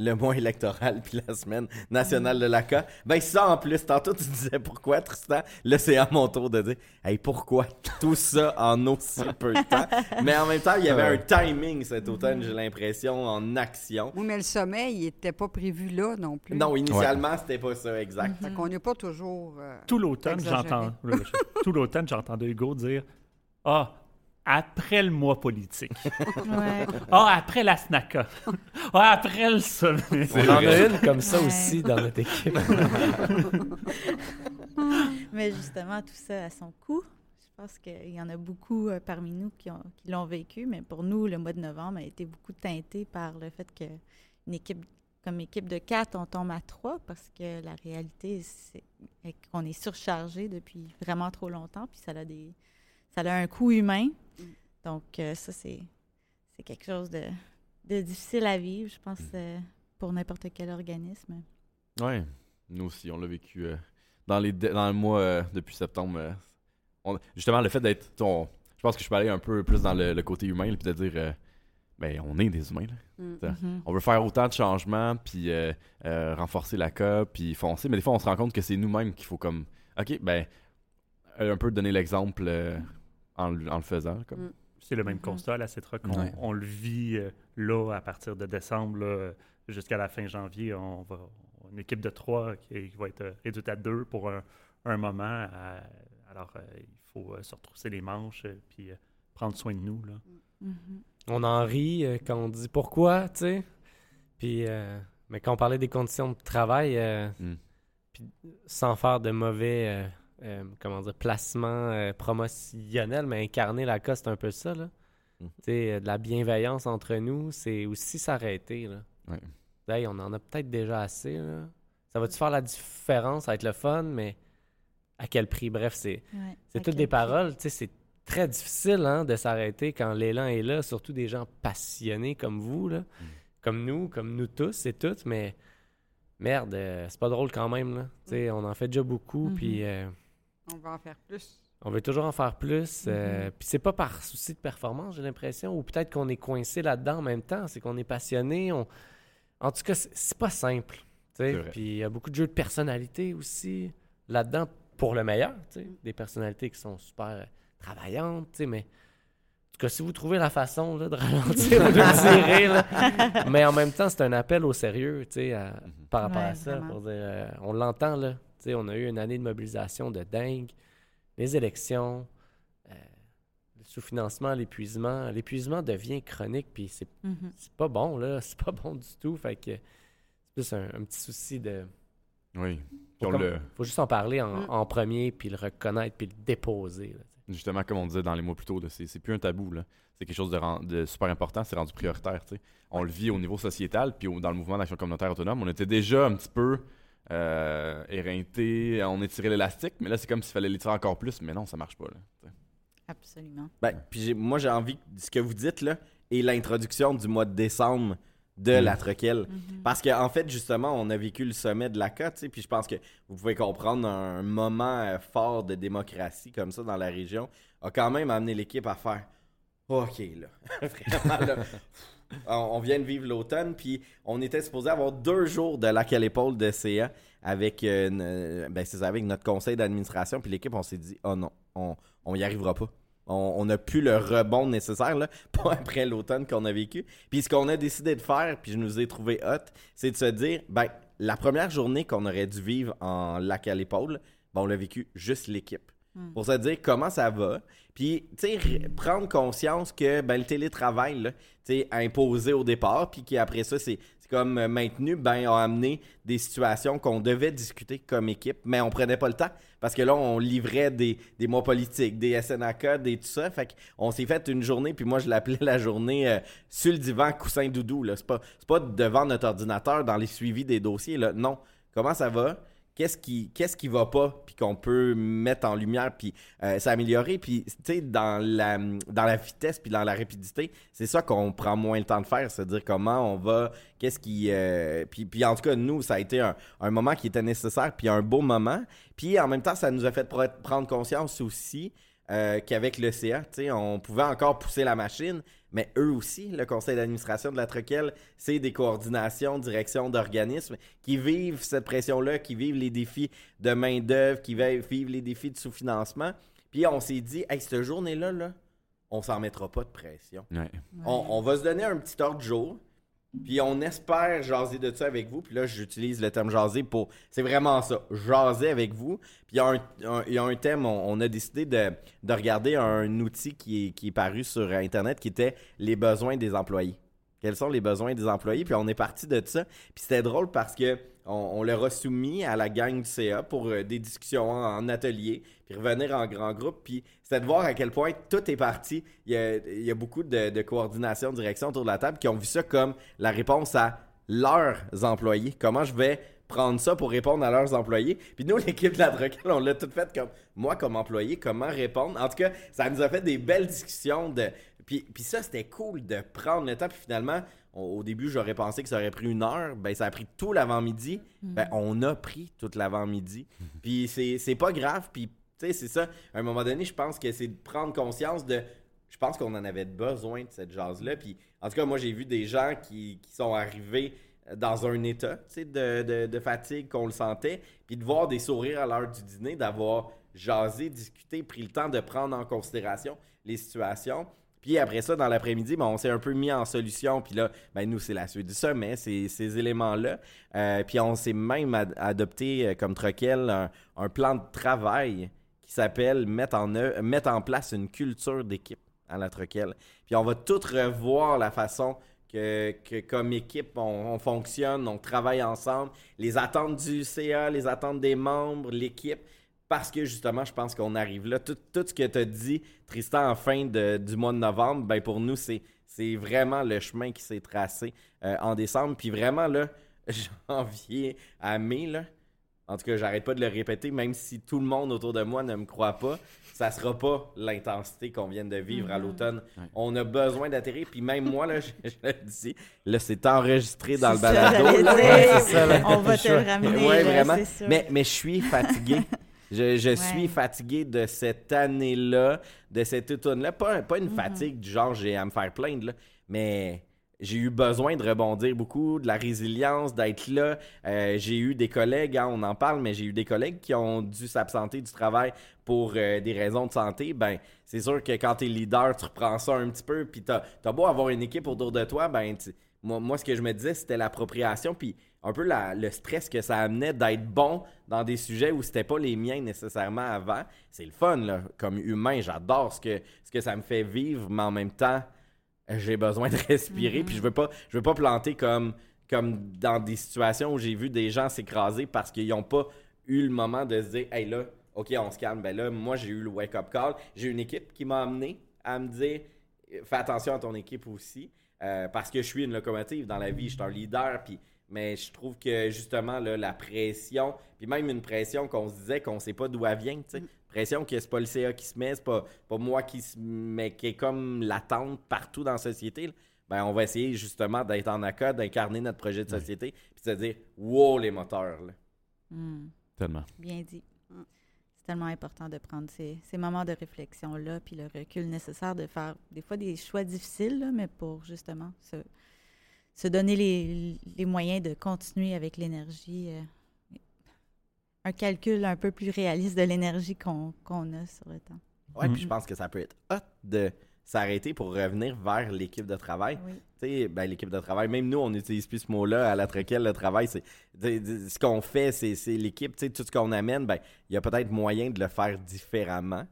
le mois électoral puis la semaine nationale de l'A C A. Ben ça en plus, tantôt tu disais pourquoi, Tristan? Là, c'est à mon tour de dire « Hey, pourquoi tout ça en aussi peu de temps? » Mais en même temps, il y avait un timing cet automne, j'ai l'impression, en action. Oui, mais le sommet, il n'était pas prévu là non plus. Non, initialement, ouais. c'était pas ça, exact. Mm-hmm. Fait qu'on n'est pas toujours euh, tout l'automne, j'entends Tout l'automne, j'entendais Hugo dire « Ah! » Après le mois politique. Ouais. Ah, après la SNACA. Ah, après le sommet. On en a une comme ça ouais. aussi dans notre équipe. Mais justement, tout ça a son coût. Je pense qu'il y en a beaucoup euh, parmi nous qui, ont, qui l'ont vécu, mais pour nous, le mois de novembre a été beaucoup teinté par le fait qu'une équipe, comme équipe de quatre, on tombe à trois parce que la réalité, c'est qu'on est surchargé depuis vraiment trop longtemps, puis ça a des, ça a un coût humain. Donc, euh, ça, c'est, c'est quelque chose de, de difficile à vivre, je pense, euh, pour n'importe quel organisme. Oui, nous aussi, on l'a vécu euh, dans, les de- dans le mois euh, depuis septembre. Euh, on, justement, le fait d'être... On, je pense que je peux aller un peu plus dans le, le côté humain et de dire, euh, ben on est des humains. Là. Mm-hmm. On veut faire autant de changements, puis euh, euh, renforcer la C A, puis foncer. Mais des fois, on se rend compte que c'est nous-mêmes qu'il faut comme... OK, ben un peu donner l'exemple euh, en, en le faisant, comme... Mm. C'est le même constat, là, c'est C E T R O C. On, ouais. on le vit euh, là, à partir de décembre, là, jusqu'à la fin janvier. On va une équipe de trois qui, qui va être euh, réduite à deux pour un, un moment. À, alors, euh, il faut euh, se retrousser les manches et euh, euh, prendre soin de nous. Là. Mm-hmm. On en rit euh, quand on dit pourquoi, tu sais. Puis, euh, mais quand on parlait des conditions de travail, euh, mm. puis, sans faire de mauvais... Euh, Euh, comment dire, placement euh, promotionnel, mais incarner la cause, c'est un peu ça, là. Mm. Tu sais, euh, de la bienveillance entre nous, c'est aussi s'arrêter, là. Ouais. Hey, on en a peut-être déjà assez, là. Ça va-tu faire la différence? Ça va être le fun, mais à quel prix? Bref, c'est, ouais, c'est toutes des paroles, tu sais, c'est très difficile, hein, de s'arrêter quand l'élan est là, surtout des gens passionnés comme vous, là. Mm. Comme nous, comme nous tous et toutes, mais merde, euh, c'est pas drôle quand même, là. Mm. Tu sais, on en fait déjà beaucoup, mm-hmm. puis... Euh, on va en faire plus. On veut toujours en faire plus. Euh, mm-hmm. Puis c'est pas par souci de performance, j'ai l'impression, ou peut-être qu'on est coincé là-dedans en même temps. C'est qu'on est passionné. On... En tout cas, c'est, c'est pas simple. Puis il y a beaucoup de jeux de personnalité aussi là-dedans, pour le meilleur. Mm-hmm. Des personnalités qui sont super travaillantes. Mais en tout cas, si vous trouvez la façon là, de ralentir ou de tirer, là... mais en même temps, c'est un appel au sérieux à... mm-hmm. par rapport ouais, à ça. Pour dire, euh, on l'entend, là. T'sais, on a eu une année de mobilisation de dingue, les élections, euh, le sous-financement, l'épuisement. L'épuisement devient chronique, puis c'est, mm-hmm. c'est pas bon, là. C'est pas bon du tout. Fait que c'est plus un, un petit souci de... Oui. Faut, comme, le... faut juste en parler en, mm. en premier, puis le reconnaître, puis le déposer. Là, justement, comme on disait dans les mois plus tôt, là, c'est, c'est plus un tabou, là. C'est quelque chose de, rend, de super important, c'est rendu prioritaire. T'sais. On ouais. le vit au niveau sociétal, puis au, dans le mouvement d'action communautaire autonome, on était déjà un petit peu... Euh, éreinté, on étirait l'élastique, mais là, c'est comme s'il fallait l'étirer encore plus, mais non, ça marche pas. Là. Absolument. Ben, puis j'ai, moi, j'ai envie que ce que vous dites, là, est l'introduction du mois de décembre de mmh. la Troquelle. Mmh. Parce qu'en en fait, justement, on a vécu le sommet de l'A C A, tu sais, puis je pense que vous pouvez comprendre un moment fort de démocratie comme ça dans la région a quand même amené l'équipe à faire « OK, là, vraiment, là... » On vient de vivre l'automne, puis on était supposé avoir deux jours de lac à l'épaule de C A avec, euh, ben, c'est ça, avec notre conseil d'administration. Puis l'équipe, on s'est dit, oh non, on on n'y arrivera pas. On n'a plus le rebond nécessaire, là, pas après l'automne qu'on a vécu. Puis ce qu'on a décidé de faire, puis je nous ai trouvé hot, c'est de se dire, ben la première journée qu'on aurait dû vivre en lac à l'épaule, ben, on l'a vécu juste l'équipe. Mm. Pour se dire comment ça va, puis tu sais, prendre conscience que ben, le télétravail, là, tu sais, imposé au départ, puis qu'après ça, c'est... comme maintenu, ben, a amené des situations qu'on devait discuter comme équipe, mais on prenait pas le temps, parce que là, on livrait des, des mots politiques, des S N A C A, des tout ça, fait qu'on s'est fait une journée, puis moi, je l'appelais la journée euh, sur le divan, coussin doudou, là, c'est pas, c'est pas devant notre ordinateur, dans les suivis des dossiers, là, non, comment ça va? Qu'est-ce qui, qu'est-ce qui va pas, puis qu'on peut mettre en lumière, puis euh, s'améliorer, puis tu sais, dans la, dans la vitesse, puis dans la rapidité, c'est ça qu'on prend moins le temps de faire, c'est-à-dire comment on va, qu'est-ce qui... Euh, puis, puis en tout cas, nous, ça a été un, un moment qui était nécessaire, puis un beau moment, puis en même temps, ça nous a fait pr- prendre conscience aussi euh, qu'avec le C A, tu sais, on pouvait encore pousser la machine, mais eux aussi, le conseil d'administration de la Troquelle, c'est des coordinations, directions d'organismes qui vivent cette pression-là, qui vivent les défis de main-d'œuvre, qui vivent les défis de sous-financement. Puis on s'est dit, hey, cette journée-là, là, on s'en mettra pas de pression. Ouais. Ouais. On, on va se donner un petit ordre du jour, puis on espère jaser de ça avec vous. Puis là, j'utilise le terme jaser pour. C'est vraiment ça, jaser avec vous. Puis il y a un, un, il y a un thème, on, on a décidé de, de regarder un outil qui est, qui est paru sur Internet qui était les besoins des employés. Quels sont les besoins des employés? Puis on est parti de ça. Puis c'était drôle parce que on, on leur a soumis à la gang du C A pour des discussions en, en atelier, puis revenir en grand groupe. Puis c'était de voir à quel point tout est parti. Il y a, il y a beaucoup de, de coordination, de direction autour de la table qui ont vu ça comme la réponse à leurs employés. Comment je vais prendre ça pour répondre à leurs employés? Puis nous, l'équipe de la Troquelle, on l'a tout fait comme moi, comme employé, comment répondre? En tout cas, ça nous a fait des belles discussions de... Puis, puis ça, c'était cool de prendre le temps. Puis finalement, on, au début, j'aurais pensé que ça aurait pris une heure. Ben ça a pris tout l'avant-midi. Ben on a pris tout l'avant-midi. Puis c'est, c'est pas grave. Puis tu sais, c'est ça. À un moment donné, je pense que c'est de prendre conscience de... Je pense qu'on en avait besoin de cette jase-là. Puis en tout cas, moi, j'ai vu des gens qui, qui sont arrivés dans un état, tu sais, de, de, de fatigue qu'on le sentait. Puis de voir des sourires à l'heure du dîner, d'avoir jasé, discuté, pris le temps de prendre en considération les situations. Puis après ça, dans l'après-midi, ben, on s'est un peu mis en solution. Puis là, ben, nous, c'est la suite du sommet, c'est, ces éléments-là. Euh, puis on s'est même ad- adopté euh, comme Troquelle un, un plan de travail qui s'appelle « Mettre en oeuvre, mettre en place une culture d'équipe » à la Troquelle. Puis on va tout revoir la façon que, que comme équipe, on, on fonctionne, on travaille ensemble. Les attentes du C A, les attentes des membres, l'équipe. Parce que, justement, je pense qu'on arrive là. Tout, tout ce que tu as dit, Tristan, en fin de, du mois de novembre, ben pour nous, c'est, c'est vraiment le chemin qui s'est tracé euh, en décembre. Puis vraiment, là, janvier à mai, là, en tout cas, j'arrête pas de le répéter, même si tout le monde autour de moi ne me croit pas, ça sera pas l'intensité qu'on vient de vivre à l'automne. Ouais. On a besoin d'atterrir. Puis même moi, là, je, je le dis, là, c'est enregistré dans c'est le balado. Là. Ouais, c'est ça, là. On va te le ramener. Oui, vraiment. Mais, mais je suis fatigué. Je, je ouais. suis fatigué de cette année-là, de cet automne-là. Pas, pas une fatigue mm-hmm. du genre j'ai à me faire plaindre, là, mais j'ai eu besoin de rebondir beaucoup, de la résilience, d'être là. Euh, j'ai eu des collègues, hein, on en parle, mais j'ai eu des collègues qui ont dû s'absenter du travail pour euh, des raisons de santé. Ben, c'est sûr que quand t'es leader, tu reprends ça un petit peu, puis t'as, t'as beau avoir une équipe autour de toi, ben moi, moi, ce que je me disais, c'était l'appropriation, puis un peu la, le stress que ça amenait d'être bon dans des sujets où c'était pas les miens nécessairement avant. C'est le fun, là. Comme humain, j'adore ce que, ce que ça me fait vivre, mais en même temps, j'ai besoin de respirer. Mm-hmm. Puis je veux pas, je veux pas planter comme, comme dans des situations où j'ai vu des gens s'écraser parce qu'ils n'ont pas eu le moment de se dire « Hey là, OK, on se calme. » Ben là, moi, j'ai eu le wake-up call. J'ai une équipe qui m'a amené à me dire « Fais attention à ton équipe aussi. Euh, » Parce que je suis une locomotive dans la vie. Je suis un leader, puis... Mais je trouve que, justement, là, la pression, puis même une pression qu'on se disait qu'on ne sait pas d'où elle vient, tu sais. Pression que c'est pas le C A qui se met, c'est pas, pas moi qui se met, qui est comme l'attente partout dans la société, là. Ben, on va essayer, justement, d'être en accord, d'incarner notre projet de société, oui. Puis de se dire « Wow, les moteurs! » mm. Tellement. Bien dit. Mm. C'est tellement important de prendre ces, ces moments de réflexion-là, puis le recul nécessaire de faire, des fois, des choix difficiles, là, mais pour, justement, se... se donner les, les moyens de continuer avec l'énergie, euh, un calcul un peu plus réaliste de l'énergie qu'on, qu'on a sur le temps. Ouais, mm-hmm. Puis je pense que ça peut être hot de s'arrêter pour revenir vers l'équipe de travail. Oui. Tu sais, ben, l'équipe de travail, même nous, on n'utilise plus ce mot-là à la Troquelle, le travail, c'est, c'est, c'est ce qu'on fait, c'est, c'est l'équipe, tu sais, tout ce qu'on amène, ben, il y a peut-être moyen de le faire différemment,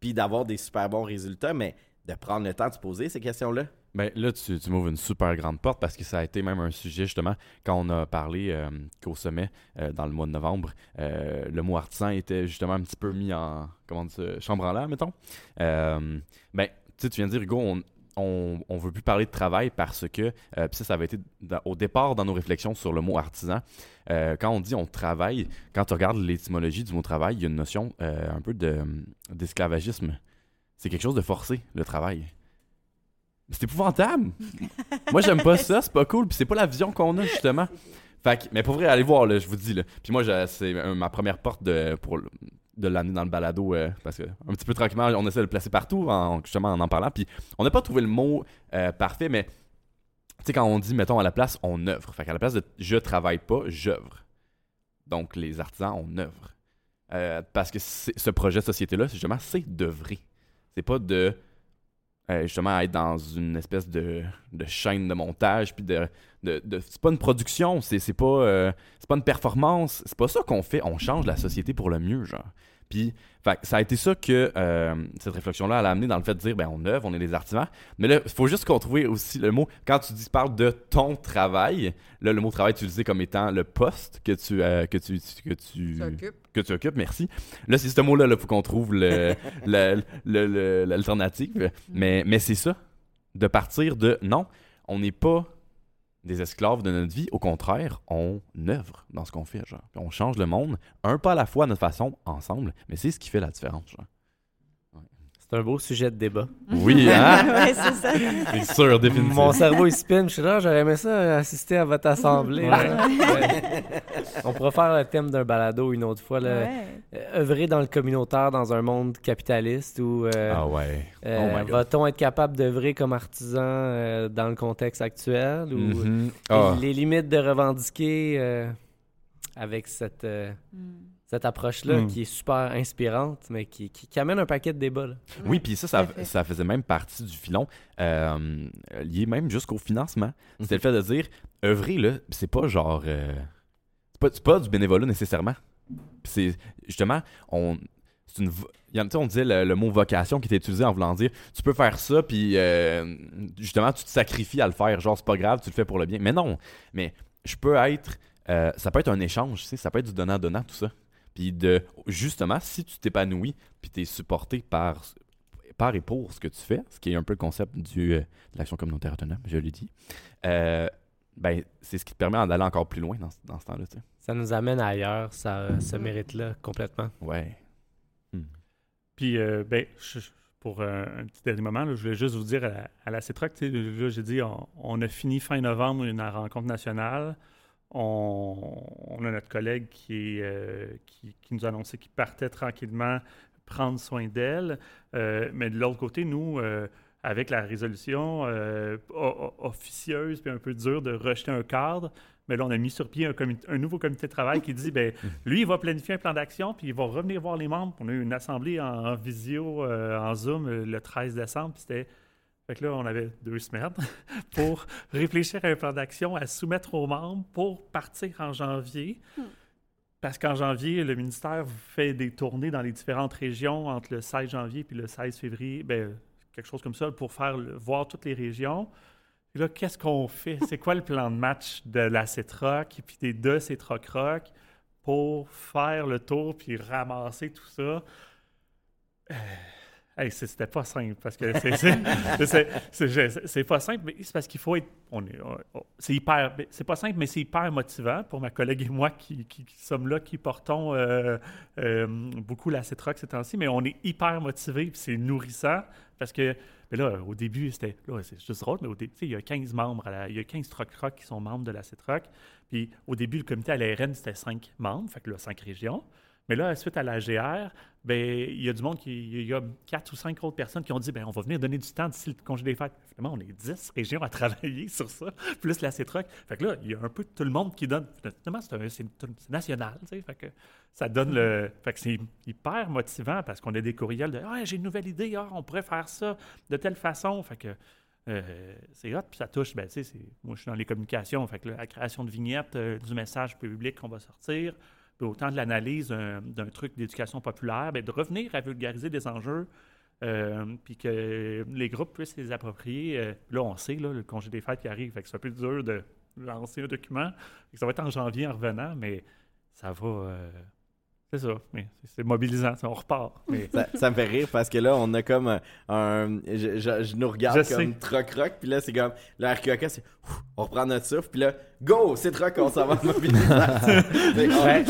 puis d'avoir des super bons résultats, mais de prendre le temps de se poser ces questions-là. Bien là, tu, tu m'ouvres une super grande porte parce que ça a été même un sujet, justement, quand on a parlé euh, qu'au sommet, euh, dans le mois de novembre, euh, le mot artisan était justement un petit peu mis en, comment dire, chambre en l'air, mettons. Euh, bien, tu sais, tu viens de dire, Hugo, on... On, on veut plus parler de travail parce que, euh, puis ça, ça avait été dans, au départ dans nos réflexions sur le mot artisan. Euh, quand on dit on travaille, quand tu regardes l'étymologie du mot travail, il y a une notion euh, un peu de, d'esclavagisme. C'est quelque chose de forcé, le travail. C'est épouvantable! Moi, j'aime pas ça, c'est pas cool, puis c'est pas la vision qu'on a, justement. Fait que, mais pour vrai, allez voir, là, je vous dis. Là. Puis moi, j'ai, c'est euh, ma première porte de, pour de l'amener dans le balado, euh, parce que un petit peu tranquillement, on essaie de le placer partout, en, justement, en en parlant. Puis on n'a pas trouvé le mot euh, parfait, mais tu sais, quand on dit, mettons, à la place, on œuvre. Fait qu'à la place de « je travaille pas », j'œuvre. Donc, les artisans, on œuvre. Euh, parce que ce projet de société-là, justement, c'est d'œuvrer. C'est pas de... Euh, justement, être dans une espèce de, de chaîne de montage, puis de, de, de. C'est pas une production, c'est, c'est, pas, euh, c'est pas une performance, c'est pas ça qu'on fait, on change la société pour le mieux, genre. Puis, fait, ça a été ça que euh, cette réflexion-là, elle a amené dans le fait de dire, ben, on œuvre, on est des artisans. Mais là, il faut juste qu'on trouve aussi le mot, quand tu dis, parle de ton travail, là, le mot travail, tu le dis comme étant le poste que tu, euh, que tu, que tu, que tu occupes, merci. Là, c'est ce mot-là, il faut qu'on trouve le, le, le, le, l'alternative. Mais, mais c'est ça, de partir de, non, on n'est pas des esclaves de notre vie, au contraire, on œuvre dans ce qu'on fait, genre. On change le monde, un pas à la fois, à notre façon, ensemble, mais c'est ce qui fait la différence, genre. Ouais. C'est un beau sujet de débat. Oui, hein? Oui, c'est ça. C'est sûr, définitivement. Mon cerveau, il spin, je suis là, j'aurais aimé ça, assister à votre assemblée. Là. Ouais. On pourrait faire le thème d'un balado une autre fois, là. Ouais. Euh, œuvrer dans le communautaire, dans un monde capitaliste, où euh, ah ouais. Euh, oh va-t-on être capable d'œuvrer comme artisan euh, dans le contexte actuel, ou mm-hmm. oh. les, les limites de revendiquer euh, avec cette, euh, mm. cette approche-là mm. qui est super inspirante, mais qui, qui, qui amène un paquet de débats. Là. Oui, oui, puis ça, ça, ça faisait même partie du filon, euh, lié même jusqu'au financement. Mm. C'était le fait de dire, œuvrer, là, c'est pas genre... Euh, c'est, pas, c'est pas du bénévolat nécessairement. C'est justement, on, c'est une, on disait le, le mot vocation qui était utilisé en voulant dire tu peux faire ça, puis euh, justement, tu te sacrifies à le faire. Genre, c'est pas grave, tu le fais pour le bien. Mais non, mais je peux être, euh, ça peut être un échange, tu sais, ça peut être du donnant-donnant, tout ça. Puis de, justement, si tu t'épanouis, puis t'es supporté par, par et pour ce que tu fais, ce qui est un peu le concept du, euh, de l'action communautaire autonome, je l'ai dit, euh, ben, c'est ce qui te permet d'aller encore plus loin dans, dans ce temps-là, tu sais. Ça nous amène ailleurs, ça, mmh. ce mérite-là, complètement. Ouais. Mmh. Puis, euh, ben, je, pour euh, un petit dernier moment, là, je voulais juste vous dire à, à la CITROC, là, j'ai dit, on, on a fini fin novembre une rencontre nationale. On, on a notre collègue qui, euh, qui, qui nous annonçait qu'il partait tranquillement prendre soin d'elle. Euh, mais de l'autre côté, nous... Euh, avec la résolution euh, officieuse puis un peu dure de rejeter un cadre, mais là, on a mis sur pied un, comité, un nouveau comité de travail qui dit, bien, lui, il va planifier un plan d'action, puis il va revenir voir les membres. On a eu une assemblée en, en visio, euh, en Zoom, le treize décembre, puis c'était... Fait que là, on avait deux semaines pour réfléchir à un plan d'action à soumettre aux membres pour partir en janvier. Mm. Parce qu'en janvier, le ministère fait des tournées dans les différentes régions entre le seize janvier puis le seize février, bien, quelque chose comme ça, pour faire voir toutes les régions. Et là, qu'est-ce qu'on fait? C'est quoi le plan de match de la CETROC et puis des deux CETROC pour faire le tour puis ramasser tout ça? Euh, hey, c'était pas simple, parce que c'est, c'est, c'est, c'est, c'est, c'est pas simple, mais c'est parce qu'il faut être... On est, on, c'est hyper... C'est pas simple, mais c'est hyper motivant pour ma collègue et moi qui, qui, qui sommes là, qui portons euh, euh, beaucoup la CETROC ces temps-ci, mais on est hyper motivés puis c'est nourrissant. Parce que, mais là, au début, c'était, là, c'est juste drôle, mais au début, il y a quinze membres, à la, il y a quinze troc-troc qui sont membres de la CETROC. Puis au début, le comité à l'A R N, c'était cinq membres, fait que là, cinq régions. Mais là, suite à la G R, bien, il y a du monde, qui, il y a quatre ou cinq autres personnes qui ont dit, bien, on va venir donner du temps d'ici le congé des fêtes. Finalement, on est dix régions à travailler sur ça, plus la CETROC. Fait que là, il y a un peu tout le monde qui donne. Finalement, c'est, un, c'est, c'est national, tu sais. Fait que ça donne le. Fait que c'est hyper motivant parce qu'on a des courriels de « Ah, j'ai une nouvelle idée, ah, on pourrait faire ça de telle façon. » Fait que euh, c'est hot, puis ça touche. Bien, tu sais, moi, je suis dans les communications. Fait que là, la création de vignettes, euh, du message public qu'on va sortir. Autant de l'analyse d'un, d'un truc d'éducation populaire, bien, de revenir à vulgariser des enjeux, euh, puis que les groupes puissent les approprier. Euh, là, on sait, là, le congé des fêtes qui arrive, fait que c'est un peu dur de lancer un document. Ça va être en janvier en revenant, mais ça va... Euh, c'est ça, mais c'est, c'est mobilisant, on repart. Mais... ça, ça me fait rire parce que là, on a comme un... un je, je, je nous regarde je comme troc-roc, puis là, c'est comme... Le R Q A C A, c'est... Ouf, on reprend notre souffle, puis là... Go! C'est troc, on s'en va en mobilisation.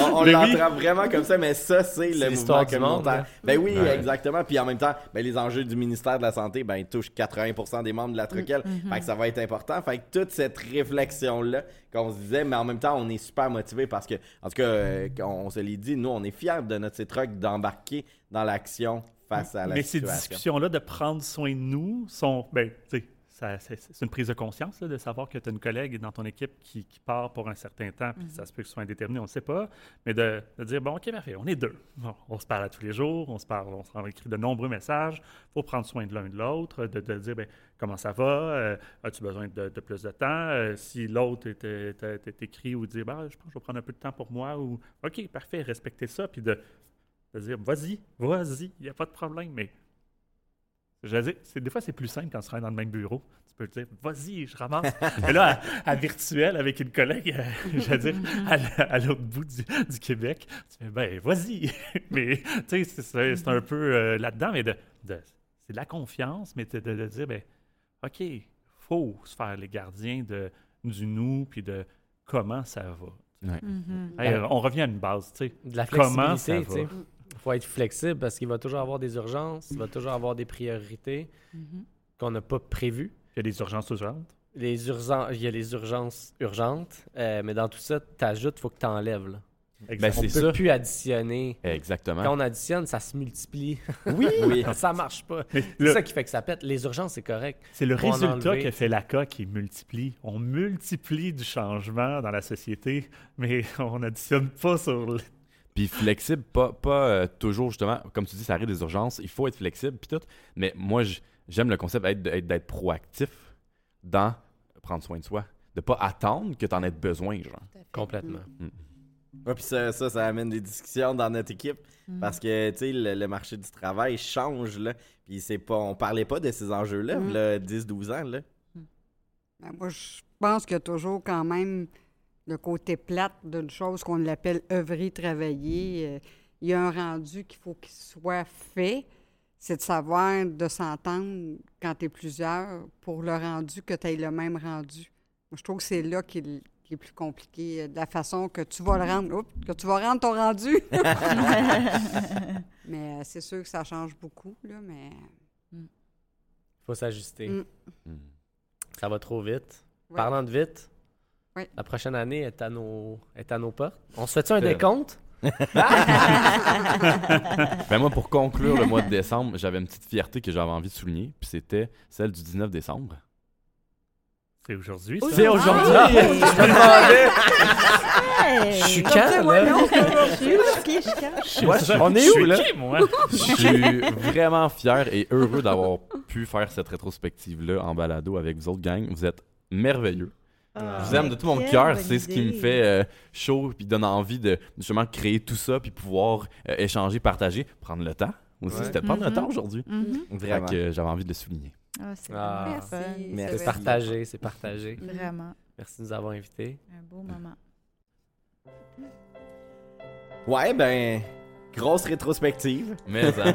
on on l'entend oui. vraiment comme ça, mais ça, c'est, c'est le mouvement communautaire. Ben oui, ouais. exactement. Puis en même temps, ben, les enjeux du ministère de la Santé, ben, ils touchent quatre-vingts pour cent des membres de la Troquelle. Mm-hmm. Fait que ça va être important. Fait que toute cette réflexion-là qu'on se disait, mais en même temps, on est super motivés parce que, en tout cas, euh, on se l'est dit, nous, on est fiers de notre CETROC d'embarquer dans l'action face à la mais situation. Mais ces discussions-là de prendre soin de nous sont... Ben, t'sais, Ça, c'est, c'est une prise de conscience là, de savoir que tu as une collègue dans ton équipe qui, qui part pour un certain temps, puis mm-hmm. ça se peut que ce soit indéterminé, on ne sait pas, mais de, de dire, bon, OK, parfait, on est deux. Bon, on se parle à tous les jours, on se parle, on s'en écrit de nombreux messages, il faut prendre soin de l'un et de l'autre, de, de dire, bien, comment ça va, euh, as-tu besoin de, de plus de temps, euh, si l'autre t'écrit ou dit, ben, je pense que je vais prendre un peu de temps pour moi, ou OK, parfait, respecter ça, puis de, de dire, vas-y, vas-y, il n'y a pas de problème, mais... Je veux dire, c'est, des fois, c'est plus simple quand tu travailles dans le même bureau. Tu peux te dire, vas-y, je ramasse. Mais là, à, à virtuel, avec une collègue, à, je veux dire, à, à l'autre bout du, du Québec, tu fais, ben, vas-y. Mais, tu sais, c'est, c'est, c'est un peu euh, là-dedans, mais de, de, c'est de la confiance, mais de, de, de dire, ben, OK, il faut se faire les gardiens de, du nous, puis de comment ça va. Ouais. Mm-hmm. Hey, on revient à une base, tu sais. De la flexibilité, tu sais. Il faut être flexible parce qu'il va toujours avoir des urgences, il va toujours avoir des priorités mm-hmm. qu'on n'a pas prévues. Il y a des urgences urgentes. Les urgen- il y a les urgences urgentes, euh, mais dans tout ça, tu ajoutes, il faut que tu enlèves. Ben, on ne peut ça. plus additionner. Exactement. Quand on additionne, ça se multiplie. Oui, oui. Ça ne marche pas. Mais c'est le... ça qui fait que ça pète. Les urgences, c'est correct. C'est le on résultat enlever. Que fait l'A C A qui multiplie. On multiplie du changement dans la société, mais on n'additionne pas sur... Puis flexible, pas, pas euh, toujours, justement, comme tu dis, ça arrive des urgences, il faut être flexible, puis tout. Mais moi, j'aime le concept d'être, d'être, d'être proactif dans prendre soin de soi, de pas attendre que tu en aies besoin, genre. Complètement. Mm. Ouais, puis ça, ça, ça amène des discussions dans notre équipe, mm. parce que, tu sais, le, le marché du travail change, là. Puis c'est pas, on parlait pas de ces enjeux-là, mm. là, dix douze ans, là. Mm. Ben, moi, je pense qu'il y a toujours quand même... le côté plate d'une chose qu'on l'appelle œuvrer, travailler. Il y a un rendu qu'il faut qu'il soit fait. C'est de savoir, de s'entendre quand tu es plusieurs pour le rendu que tu aies le même rendu. Moi, je trouve que c'est là qu'il, qu'il est plus compliqué, de la façon que tu vas le rendre, oups, que tu vas rendre ton rendu. Mais c'est sûr que ça change beaucoup, là, mais... Il faut s'ajuster. Mm. Ça va trop vite. Ouais. Parlant de vite... Oui. La prochaine année est à nos, est à nos portes. On se fait-tu un décompte? Ben moi, pour conclure le mois de décembre, j'avais une petite fierté que j'avais envie de souligner, puis c'était celle du dix-neuf décembre. C'est aujourd'hui, ça? C'est aujourd'hui! Ah, oui. Je me demandais! Hey, je suis calme, là! Je suis calme. On est où, là? Je suis vraiment fier et heureux d'avoir pu faire cette rétrospective-là en balado avec vous autres gangs. Vous êtes merveilleux. Ah, je vous aime de tout mon cœur, c'est ce qui me fait euh, chaud puis donne envie de justement créer tout ça puis pouvoir euh, échanger, partager, prendre le temps aussi, ouais. C'était de prendre mm-hmm. le temps aujourd'hui. Mm-hmm. Vraiment. Que euh, j'avais envie de le souligner. Ah, c'est ah. Merci. Merci. Merci. C'est partagé, c'est partagé. Vraiment. Merci de nous avoir invités. Un beau moment. Ouais, ben grosse rétrospective. Mais hein.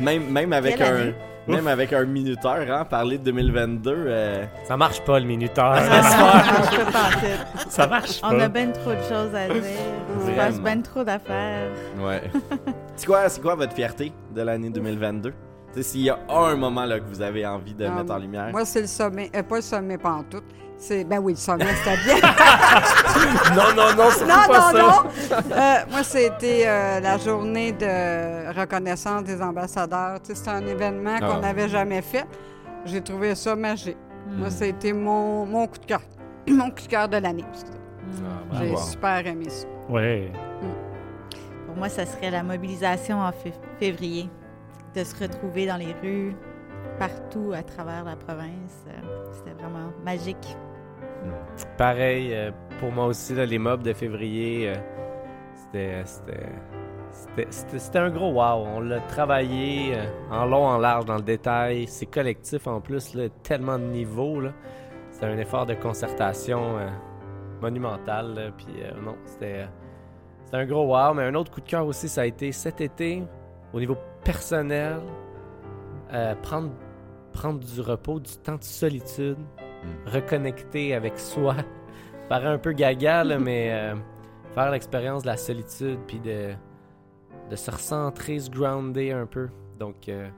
même même avec un Même avec un minuteur, hein, parler de deux mille vingt-deux... Euh... Ça marche pas, le minuteur. Ça marche pas. Ça marche pas. On a bien trop de choses à dire. Il se passe bien trop d'affaires. Ouais. C'est quoi, c'est quoi votre fierté de l'année deux mille vingt-deux? T'sais, s'il y a un moment là, que vous avez envie de um, mettre en lumière... Moi, c'est le sommet. Euh, pas le sommet, pas en tout. C'est, ben oui, le sommet, c'était bien. non, non, non, c'est non, pas non, ça. Non, non, euh, moi, c'était euh, la journée de reconnaissance des ambassadeurs. Tu sais, c'est un événement ah. qu'on n'avait jamais fait. J'ai trouvé ça magique. Mm. Moi, c'était mon, mon coup de cœur. Mon coup de cœur de l'année. Mm. Ah, ben J'ai wow. super aimé ça. Oui. Mm. Pour moi, ça serait la mobilisation en f- février. De se retrouver dans les rues, partout à travers la province. C'était vraiment magique. Pareil, euh, pour moi aussi, là, les mobs de février, euh, c'était, c'était, c'était, c'était, c'était un gros wow. On l'a travaillé euh, en long, en large, dans le détail. C'est collectif en plus, là, tellement de niveaux. Là. C'était un effort de concertation euh, monumental. Là, puis euh, non, c'était, euh, c'était un gros wow. Mais un autre coup de cœur aussi, ça a été cet été, au niveau personnel, euh, prendre prendre du repos, du temps de solitude, mm. reconnecter avec soi. Ça paraît un peu gaga, là, mais euh, faire l'expérience de la solitude, puis de, de se recentrer, se grounder un peu. Donc, euh,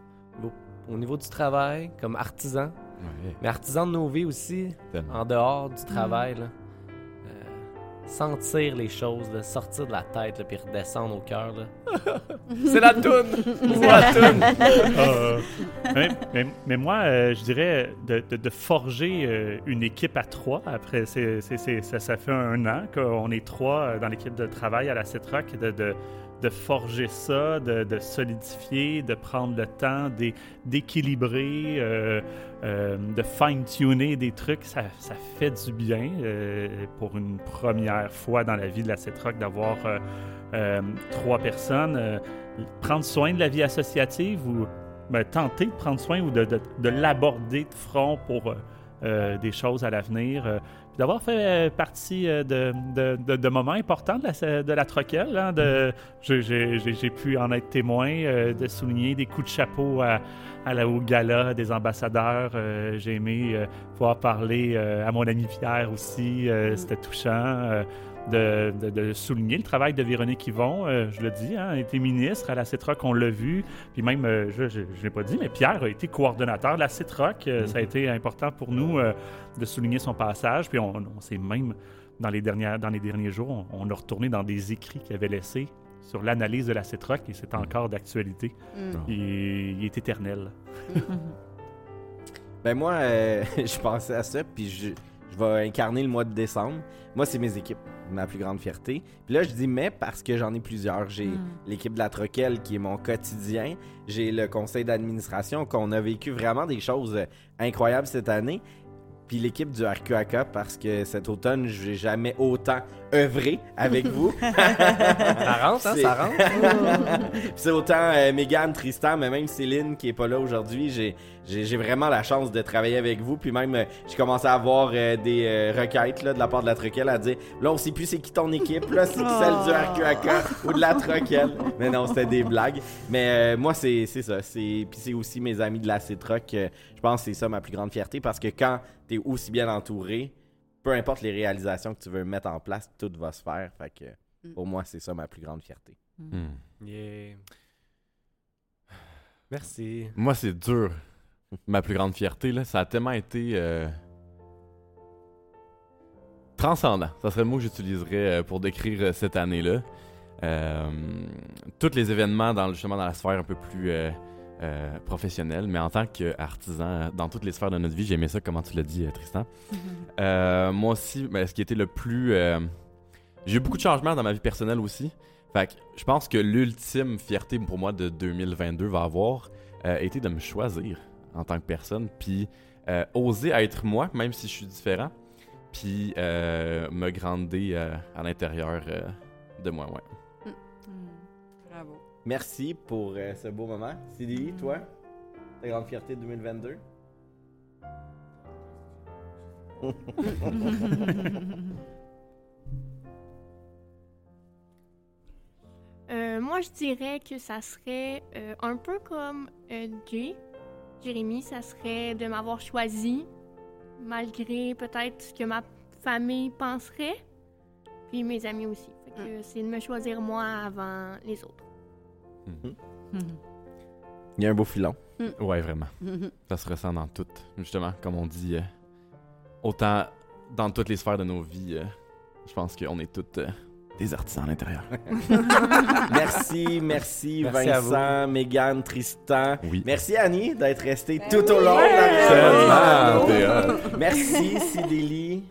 au, au niveau du travail, comme artisan, oui. mais artisan de nos vies aussi, Tellement. en dehors du travail, mm. là, euh, sentir les choses, là, sortir de la tête, là, puis redescendre au cœur, là. C'est la toune! C'est la toune! euh, mais, mais, mais moi, euh, je dirais de, de, de forger euh, une équipe à trois. Après, c'est, c'est, c'est, ça, ça fait un an qu'on est trois dans l'équipe de travail à la CITROC, de, de, de forger ça, de, de solidifier, de prendre le temps d'é, d'équilibrer, euh, euh, de fine-tuner des trucs. Ça, ça fait du bien euh, pour une première fois dans la vie de la CITROC d'avoir... Euh, Euh, trois personnes, euh, prendre soin de la vie associative ou ben, tenter de prendre soin ou de, de, de l'aborder de front pour euh, des choses à l'avenir. Euh, puis d'avoir fait euh, partie euh, de, de, de, de moments importants de la, de la Troquelle, hein, de, j'ai, j'ai, j'ai pu en être témoin, euh, de souligner des coups de chapeau à, à la, au gala des ambassadeurs. Euh, j'ai aimé euh, pouvoir parler euh, à mon ami Pierre aussi, euh, c'était touchant. Euh, De, de, de souligner le travail de Véronique Hivon, euh, je le dis, hein, elle était ministre à la CITROC, on l'a vu, puis même, euh, je ne l'ai pas dit, mais Pierre a été coordonnateur de la CITROC, euh, mm-hmm. ça a été important pour nous euh, de souligner son passage, puis on, on s'est même, dans les, dernières, dans les derniers jours, on, on a retourné dans des écrits qu'il avait laissés sur l'analyse de la CITROC, et c'est encore d'actualité, mm-hmm. il, il est éternel. Mm-hmm. Ben moi, euh, je pensais à ça, puis je, je vais incarner le mois de décembre, moi c'est mes équipes. Ma plus grande fierté. Puis là, je dis « mais » parce que j'en ai plusieurs. J'ai mm. l'équipe de la Troquelle qui est mon quotidien. J'ai le conseil d'administration qu'on a vécu vraiment des choses incroyables cette année. Puis l'équipe du R Q A C A parce que cet automne, j'ai jamais autant œuvré avec vous. Ça rentre, hein? Ça rentre. Puis c'est autant euh, Mégane, Tristan, mais même Céline qui est pas là aujourd'hui. J'ai, j'ai, j'ai vraiment la chance de travailler avec vous. Puis même, euh, j'ai commencé à avoir euh, des euh, requêtes là, de la part de la Troquelle à dire « Là, on sait plus c'est qui ton équipe, là, c'est oh. celle du R Q A C A ou de la Troquelle. » Mais non, c'était des blagues. Mais euh, moi, c'est, c'est ça. C'est... Puis c'est aussi mes amis de la CITROC. Euh, je pense que c'est ça ma plus grande fierté parce que quand t'es aussi bien entouré, peu importe les réalisations que tu veux mettre en place, tout va se faire. Fait que mm. pour moi, c'est ça ma plus grande fierté. Mm. Yeah. Merci. Moi, c'est dur. Ma plus grande fierté, là, ça a tellement été euh... transcendant. Ça serait le mot que j'utiliserais pour décrire cette année-là. Euh... Tous les événements dans, justement dans la sphère un peu plus... Euh... Euh, professionnel, mais en tant qu'artisan, dans toutes les sphères de notre vie, j'aimais ça, comment tu l'as dit, Tristan. Mm-hmm. Euh, moi aussi, ben, ce qui était le plus... Euh, j'ai eu beaucoup de changements dans ma vie personnelle aussi. Fait que je pense que l'ultime fierté pour moi de deux mille vingt-deux va avoir euh, été de me choisir en tant que personne, puis euh, oser être moi, même si je suis différent, puis euh, me grandir euh, à l'intérieur euh, de moi, ouais. Merci pour euh, ce beau moment. Cédélie, toi, ta grande fierté de deux mille vingt-deux? euh, moi, je dirais que ça serait euh, un peu comme euh, Jay, Jérémy, ça serait de m'avoir choisi, malgré peut-être ce que ma famille penserait, puis mes amis aussi. Fait que, c'est de me choisir moi avant les autres. Mm-hmm. Mm-hmm. Il y a un beau filon. Mm. Ouais, vraiment. Mm-hmm. Ça se ressent dans tout. Justement, comme on dit, euh, autant dans toutes les sphères de nos vies, euh, je pense qu'on est toutes euh, des artisans à l'intérieur. merci, merci, merci Vincent, Mégane, Tristan. Oui. Merci Annie d'être restée ben tout oui. au long de la réunion. Merci Cédélie.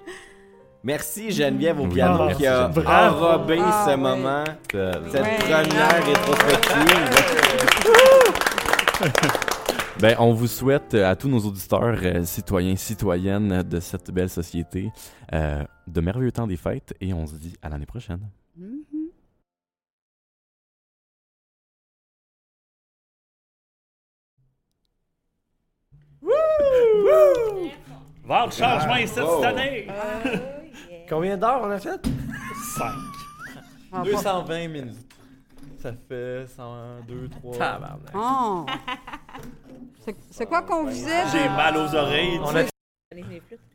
Merci Geneviève au piano oui, qui a Geneviève. enrobé ah, ce oui. moment, cette ouais. première rétrospective. Ben, on vous souhaite à tous nos auditeurs, euh, citoyens, citoyennes de cette belle société, euh, de merveilleux temps des fêtes et on se dit à l'année prochaine. Mm-hmm. Wouh! Wouh! Voir le changement ici cette année! Oh, yeah. Combien d'heures on a fait? Cinq. deux cent vingt minutes. Ça fait cent, deux, trois... Oh! C'est, c'est quoi qu'on faisait? J'ai mal aux oreilles. On a...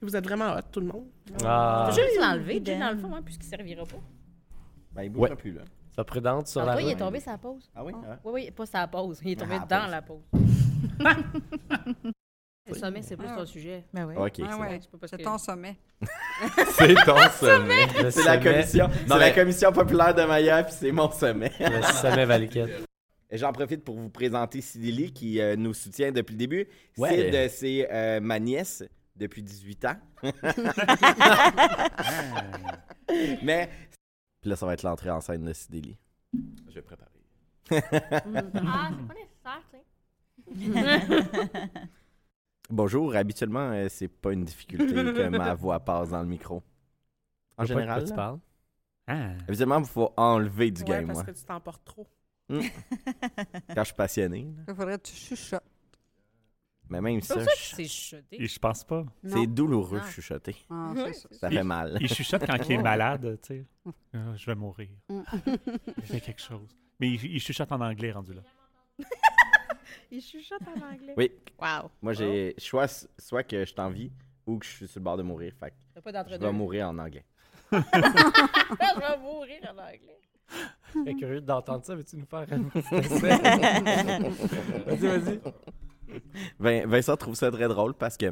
Vous êtes vraiment hot, tout le monde. Ah. Faut juste l'enlever, déjà dans le fond, hein, puisqu'il ne servira pas. Ben, il ne bougera ouais. plus, là. Ça présente sur en la... Toi, il est tombé sur la pause. Ah oui? Ah. Oui, oui, pas sur la pause. Il est tombé ah, dans la pause. La pause. Le sommet, c'est plus ah. ton sujet. Ben oui. Okay, ah, c'est, ouais. c'est, c'est que... ton sommet. C'est ton sommet. C'est sommet. la commission. C'est non, la mais... commission populaire de Maya, puis c'est mon sommet. Le sommet Valiquette. J'en profite pour vous présenter Cédélie, qui euh, nous soutient depuis le début. Ouais. C'est, de, c'est euh, ma nièce depuis dix-huit ans. Mais puis là, ça va être l'entrée en scène de Cédélie. Je vais préparer. Ah, c'est pas nécessaire, tu sais. Bonjour. Habituellement, euh, c'est pas une difficulté que ma voix passe dans le micro. En général, là, tu parles. Ah. Habituellement, il faut enlever du ouais, game. Parce moi. que tu t'emportes trop. Mmh. Quand je suis passionné. Il faudrait que tu chuchotes. Mais même c'est ça, ça je... c'est chuchoté. Et je pense pas. Non. C'est douloureux ah. chuchoter. Ah, ça, ça. ça fait il, mal. Il chuchote quand il est malade, tu sais. Oh, je vais mourir. Il fait quelque chose. Mais il, il chuchote en anglais rendu là. Il chuchote en anglais. Oui. Wow. Moi j'ai soit, soit que je t'envie ou que je suis sur le bord de mourir. Fait que pas je vais mourir en anglais. Je vais mourir en anglais. Je serais curieux d'entendre ça, veux-tu nous faire un petit Vas-y, vas-y. Ben, Vincent trouve ça très drôle parce que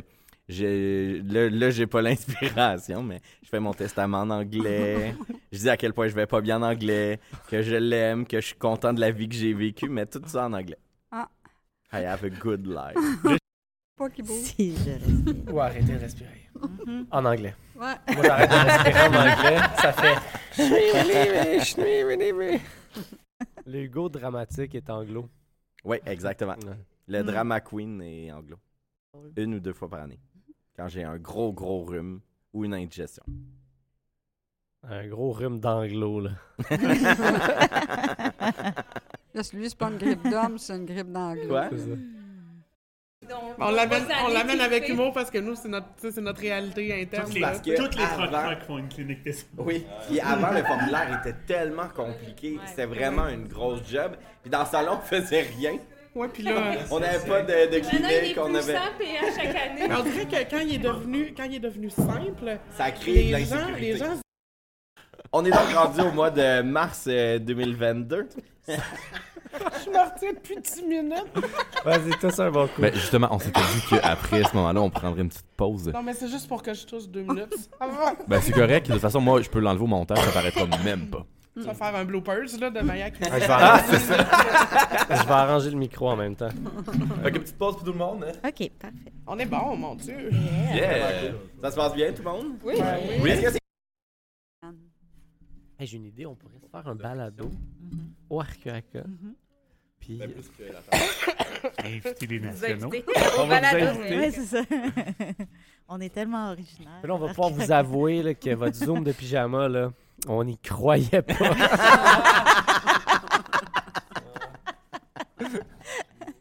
j'ai, là, là, j'ai pas l'inspiration, mais je fais mon testament en anglais. Je dis à quel point je vais pas bien en anglais, que je l'aime, que je suis content de la vie que j'ai vécue, mais tout ça en anglais. Ah. I have a good life. Pas qu'il bouge. Si, je respire. Ou arrêter de respirer. Mm-hmm. En anglais. Ouais. Moi, j'arrête de respirer en anglais. Ça fait... Le Hugo dramatique est anglo. Oui, exactement. Le drama queen est anglo. Une ou deux fois par année. Quand j'ai un gros, gros rhume ou une indigestion. Un gros rhume d'anglo, là. Là, celui, c'est pas une grippe d'homme, c'est une grippe d'anglo. Quoi? C'est ça. Donc, on l'amène, on l'amène avec humour parce que nous, c'est notre, c'est notre réalité interne. Toutes les, parce que toutes les troquelles font une clinique d'essai. Oui, puis avant, le formulaire était tellement compliqué. C'était vraiment une grosse job. Puis dans le salon, on faisait rien. Ouais, puis là, on n'avait pas de, de clinique. On avait cent P A chaque année. On dirait que quand il est devenu, quand il est devenu simple, ça crée de l'insécurité. Les gens... On est donc rendu au mois de mars deux mille vingt-deux. Je suis morti depuis dix minutes. Vas-y, t'as ça un bon coup. Ben justement, on s'était dit qu'après ce moment-là, on prendrait une petite pause. Non, mais c'est juste pour que je touche deux minutes. Ben c'est correct. De toute façon, moi, je peux l'enlever au montage, ça paraîtra même pas. Tu vas faire un bloopers, là, de Maya qui... Ah, je, vais ah, c'est ça. Je vais arranger le micro en même temps. Fait qu'une petite pause pour tout le monde, hein? OK, parfait. On est bon, mon Dieu. Yeah. yeah. Ça se passe bien, tout le monde? Oui. Ouais, oui. Est-ce que c'est... Hey, j'ai une idée, on pourrait se faire un balado mm-hmm. au R Q A C A. Mm-hmm. Puis ben, plus que la inviter les nationaux. On va vous inviter. Oui, c'est ça. On est tellement original. Là, on va pouvoir vous avouer là, que votre zoom de pyjama là, on n'y croyait pas.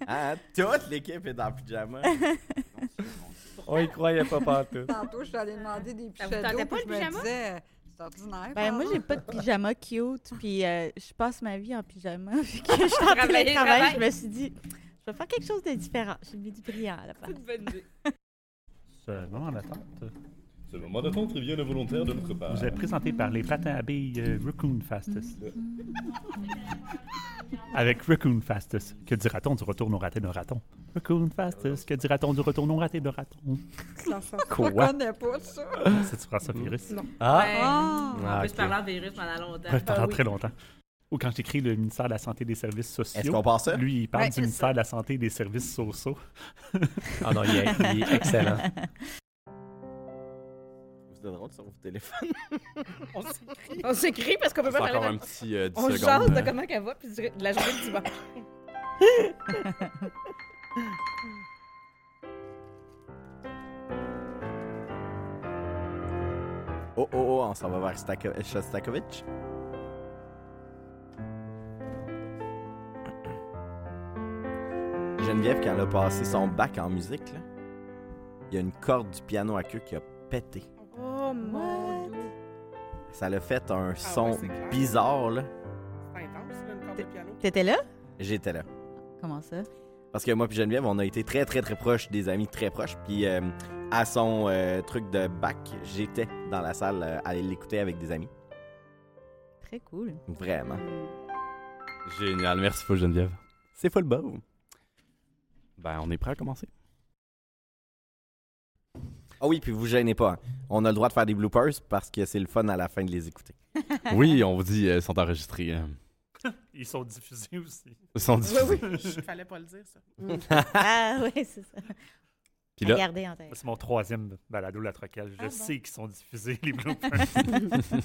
Ah, toute l'équipe est en pyjama. On y croyait pas partout. Tantôt, je suis allée demander des pyjamas. T'avais pas le pyjama? Ben moi j'ai pas de pyjama cute puis euh, je passe ma vie en pyjama vu que je suis en télétravail, je me suis dit je vais faire quelque chose de différent, j'ai mis du brillant là-bas. C'est une bonne idée. C'est vraiment en attente. Ce moment d'attente revient le volontaire de notre part. Vous êtes présenté par les patins à billes euh, Raccoon Fastest. Avec Raccoon Fastest, que dira-t-on du retour non raté d'un raton? Raccoon Fastest, que dira-t-on du retour non raté d'un raton? Ça, ça, quoi? Je ne connais pas ça. C'est-tu François Pérus? Non. Ah! Ouais. ah on okay. peut se parler en virus pendant longtemps. Ouais, pendant ah, oui. très longtemps. Ou quand j'écris le ministère de la Santé et des Services sociaux. Est-ce qu'on pense ça? Lui, il parle ouais, du ministère ça. de la Santé et des Services sociaux. Ah non, il est, il est excellent. C'est drôle sur vos téléphones. On s'écrit. On s'écrit parce qu'on peut pas parler. Encore un petit euh, dix secondes. On jase de comment elle va, puis de la journée du dimanche. Oh, oh, oh, on s'en va vers Stako- Shostakovich. Geneviève, quand elle a passé son bac en musique, là, il y a une corde du piano à queue qui a pété. Oh, mon Dieu! Ça l'a fait un ah, son ouais, bizarre, là. C'est intense, là, une corde T- de piano. T'étais là? J'étais là. Comment ça? Parce que moi puis Geneviève, on a été très, très, très proches, des amis très proches. Puis euh, à son euh, truc de bac, j'étais dans la salle euh, aller l'écouter avec des amis. Très cool. Vraiment. Génial. Merci beaucoup, Geneviève. C'est full beau. Ben, on est prêt à commencer. Ah oui, puis vous gênez pas. On a le droit de faire des bloopers parce que c'est le fun à la fin de les écouter. Oui, on vous dit, euh, ils sont enregistrés. Euh. Ils sont diffusés aussi. Ils sont diffusés. Oui, oui. Il fallait pas le dire, ça. Mm. Ah oui, c'est ça. Puis là, regardez, en c'est mon troisième balado, la Troquelle. Je ah, sais bon. qu'ils sont diffusés, les bloopers.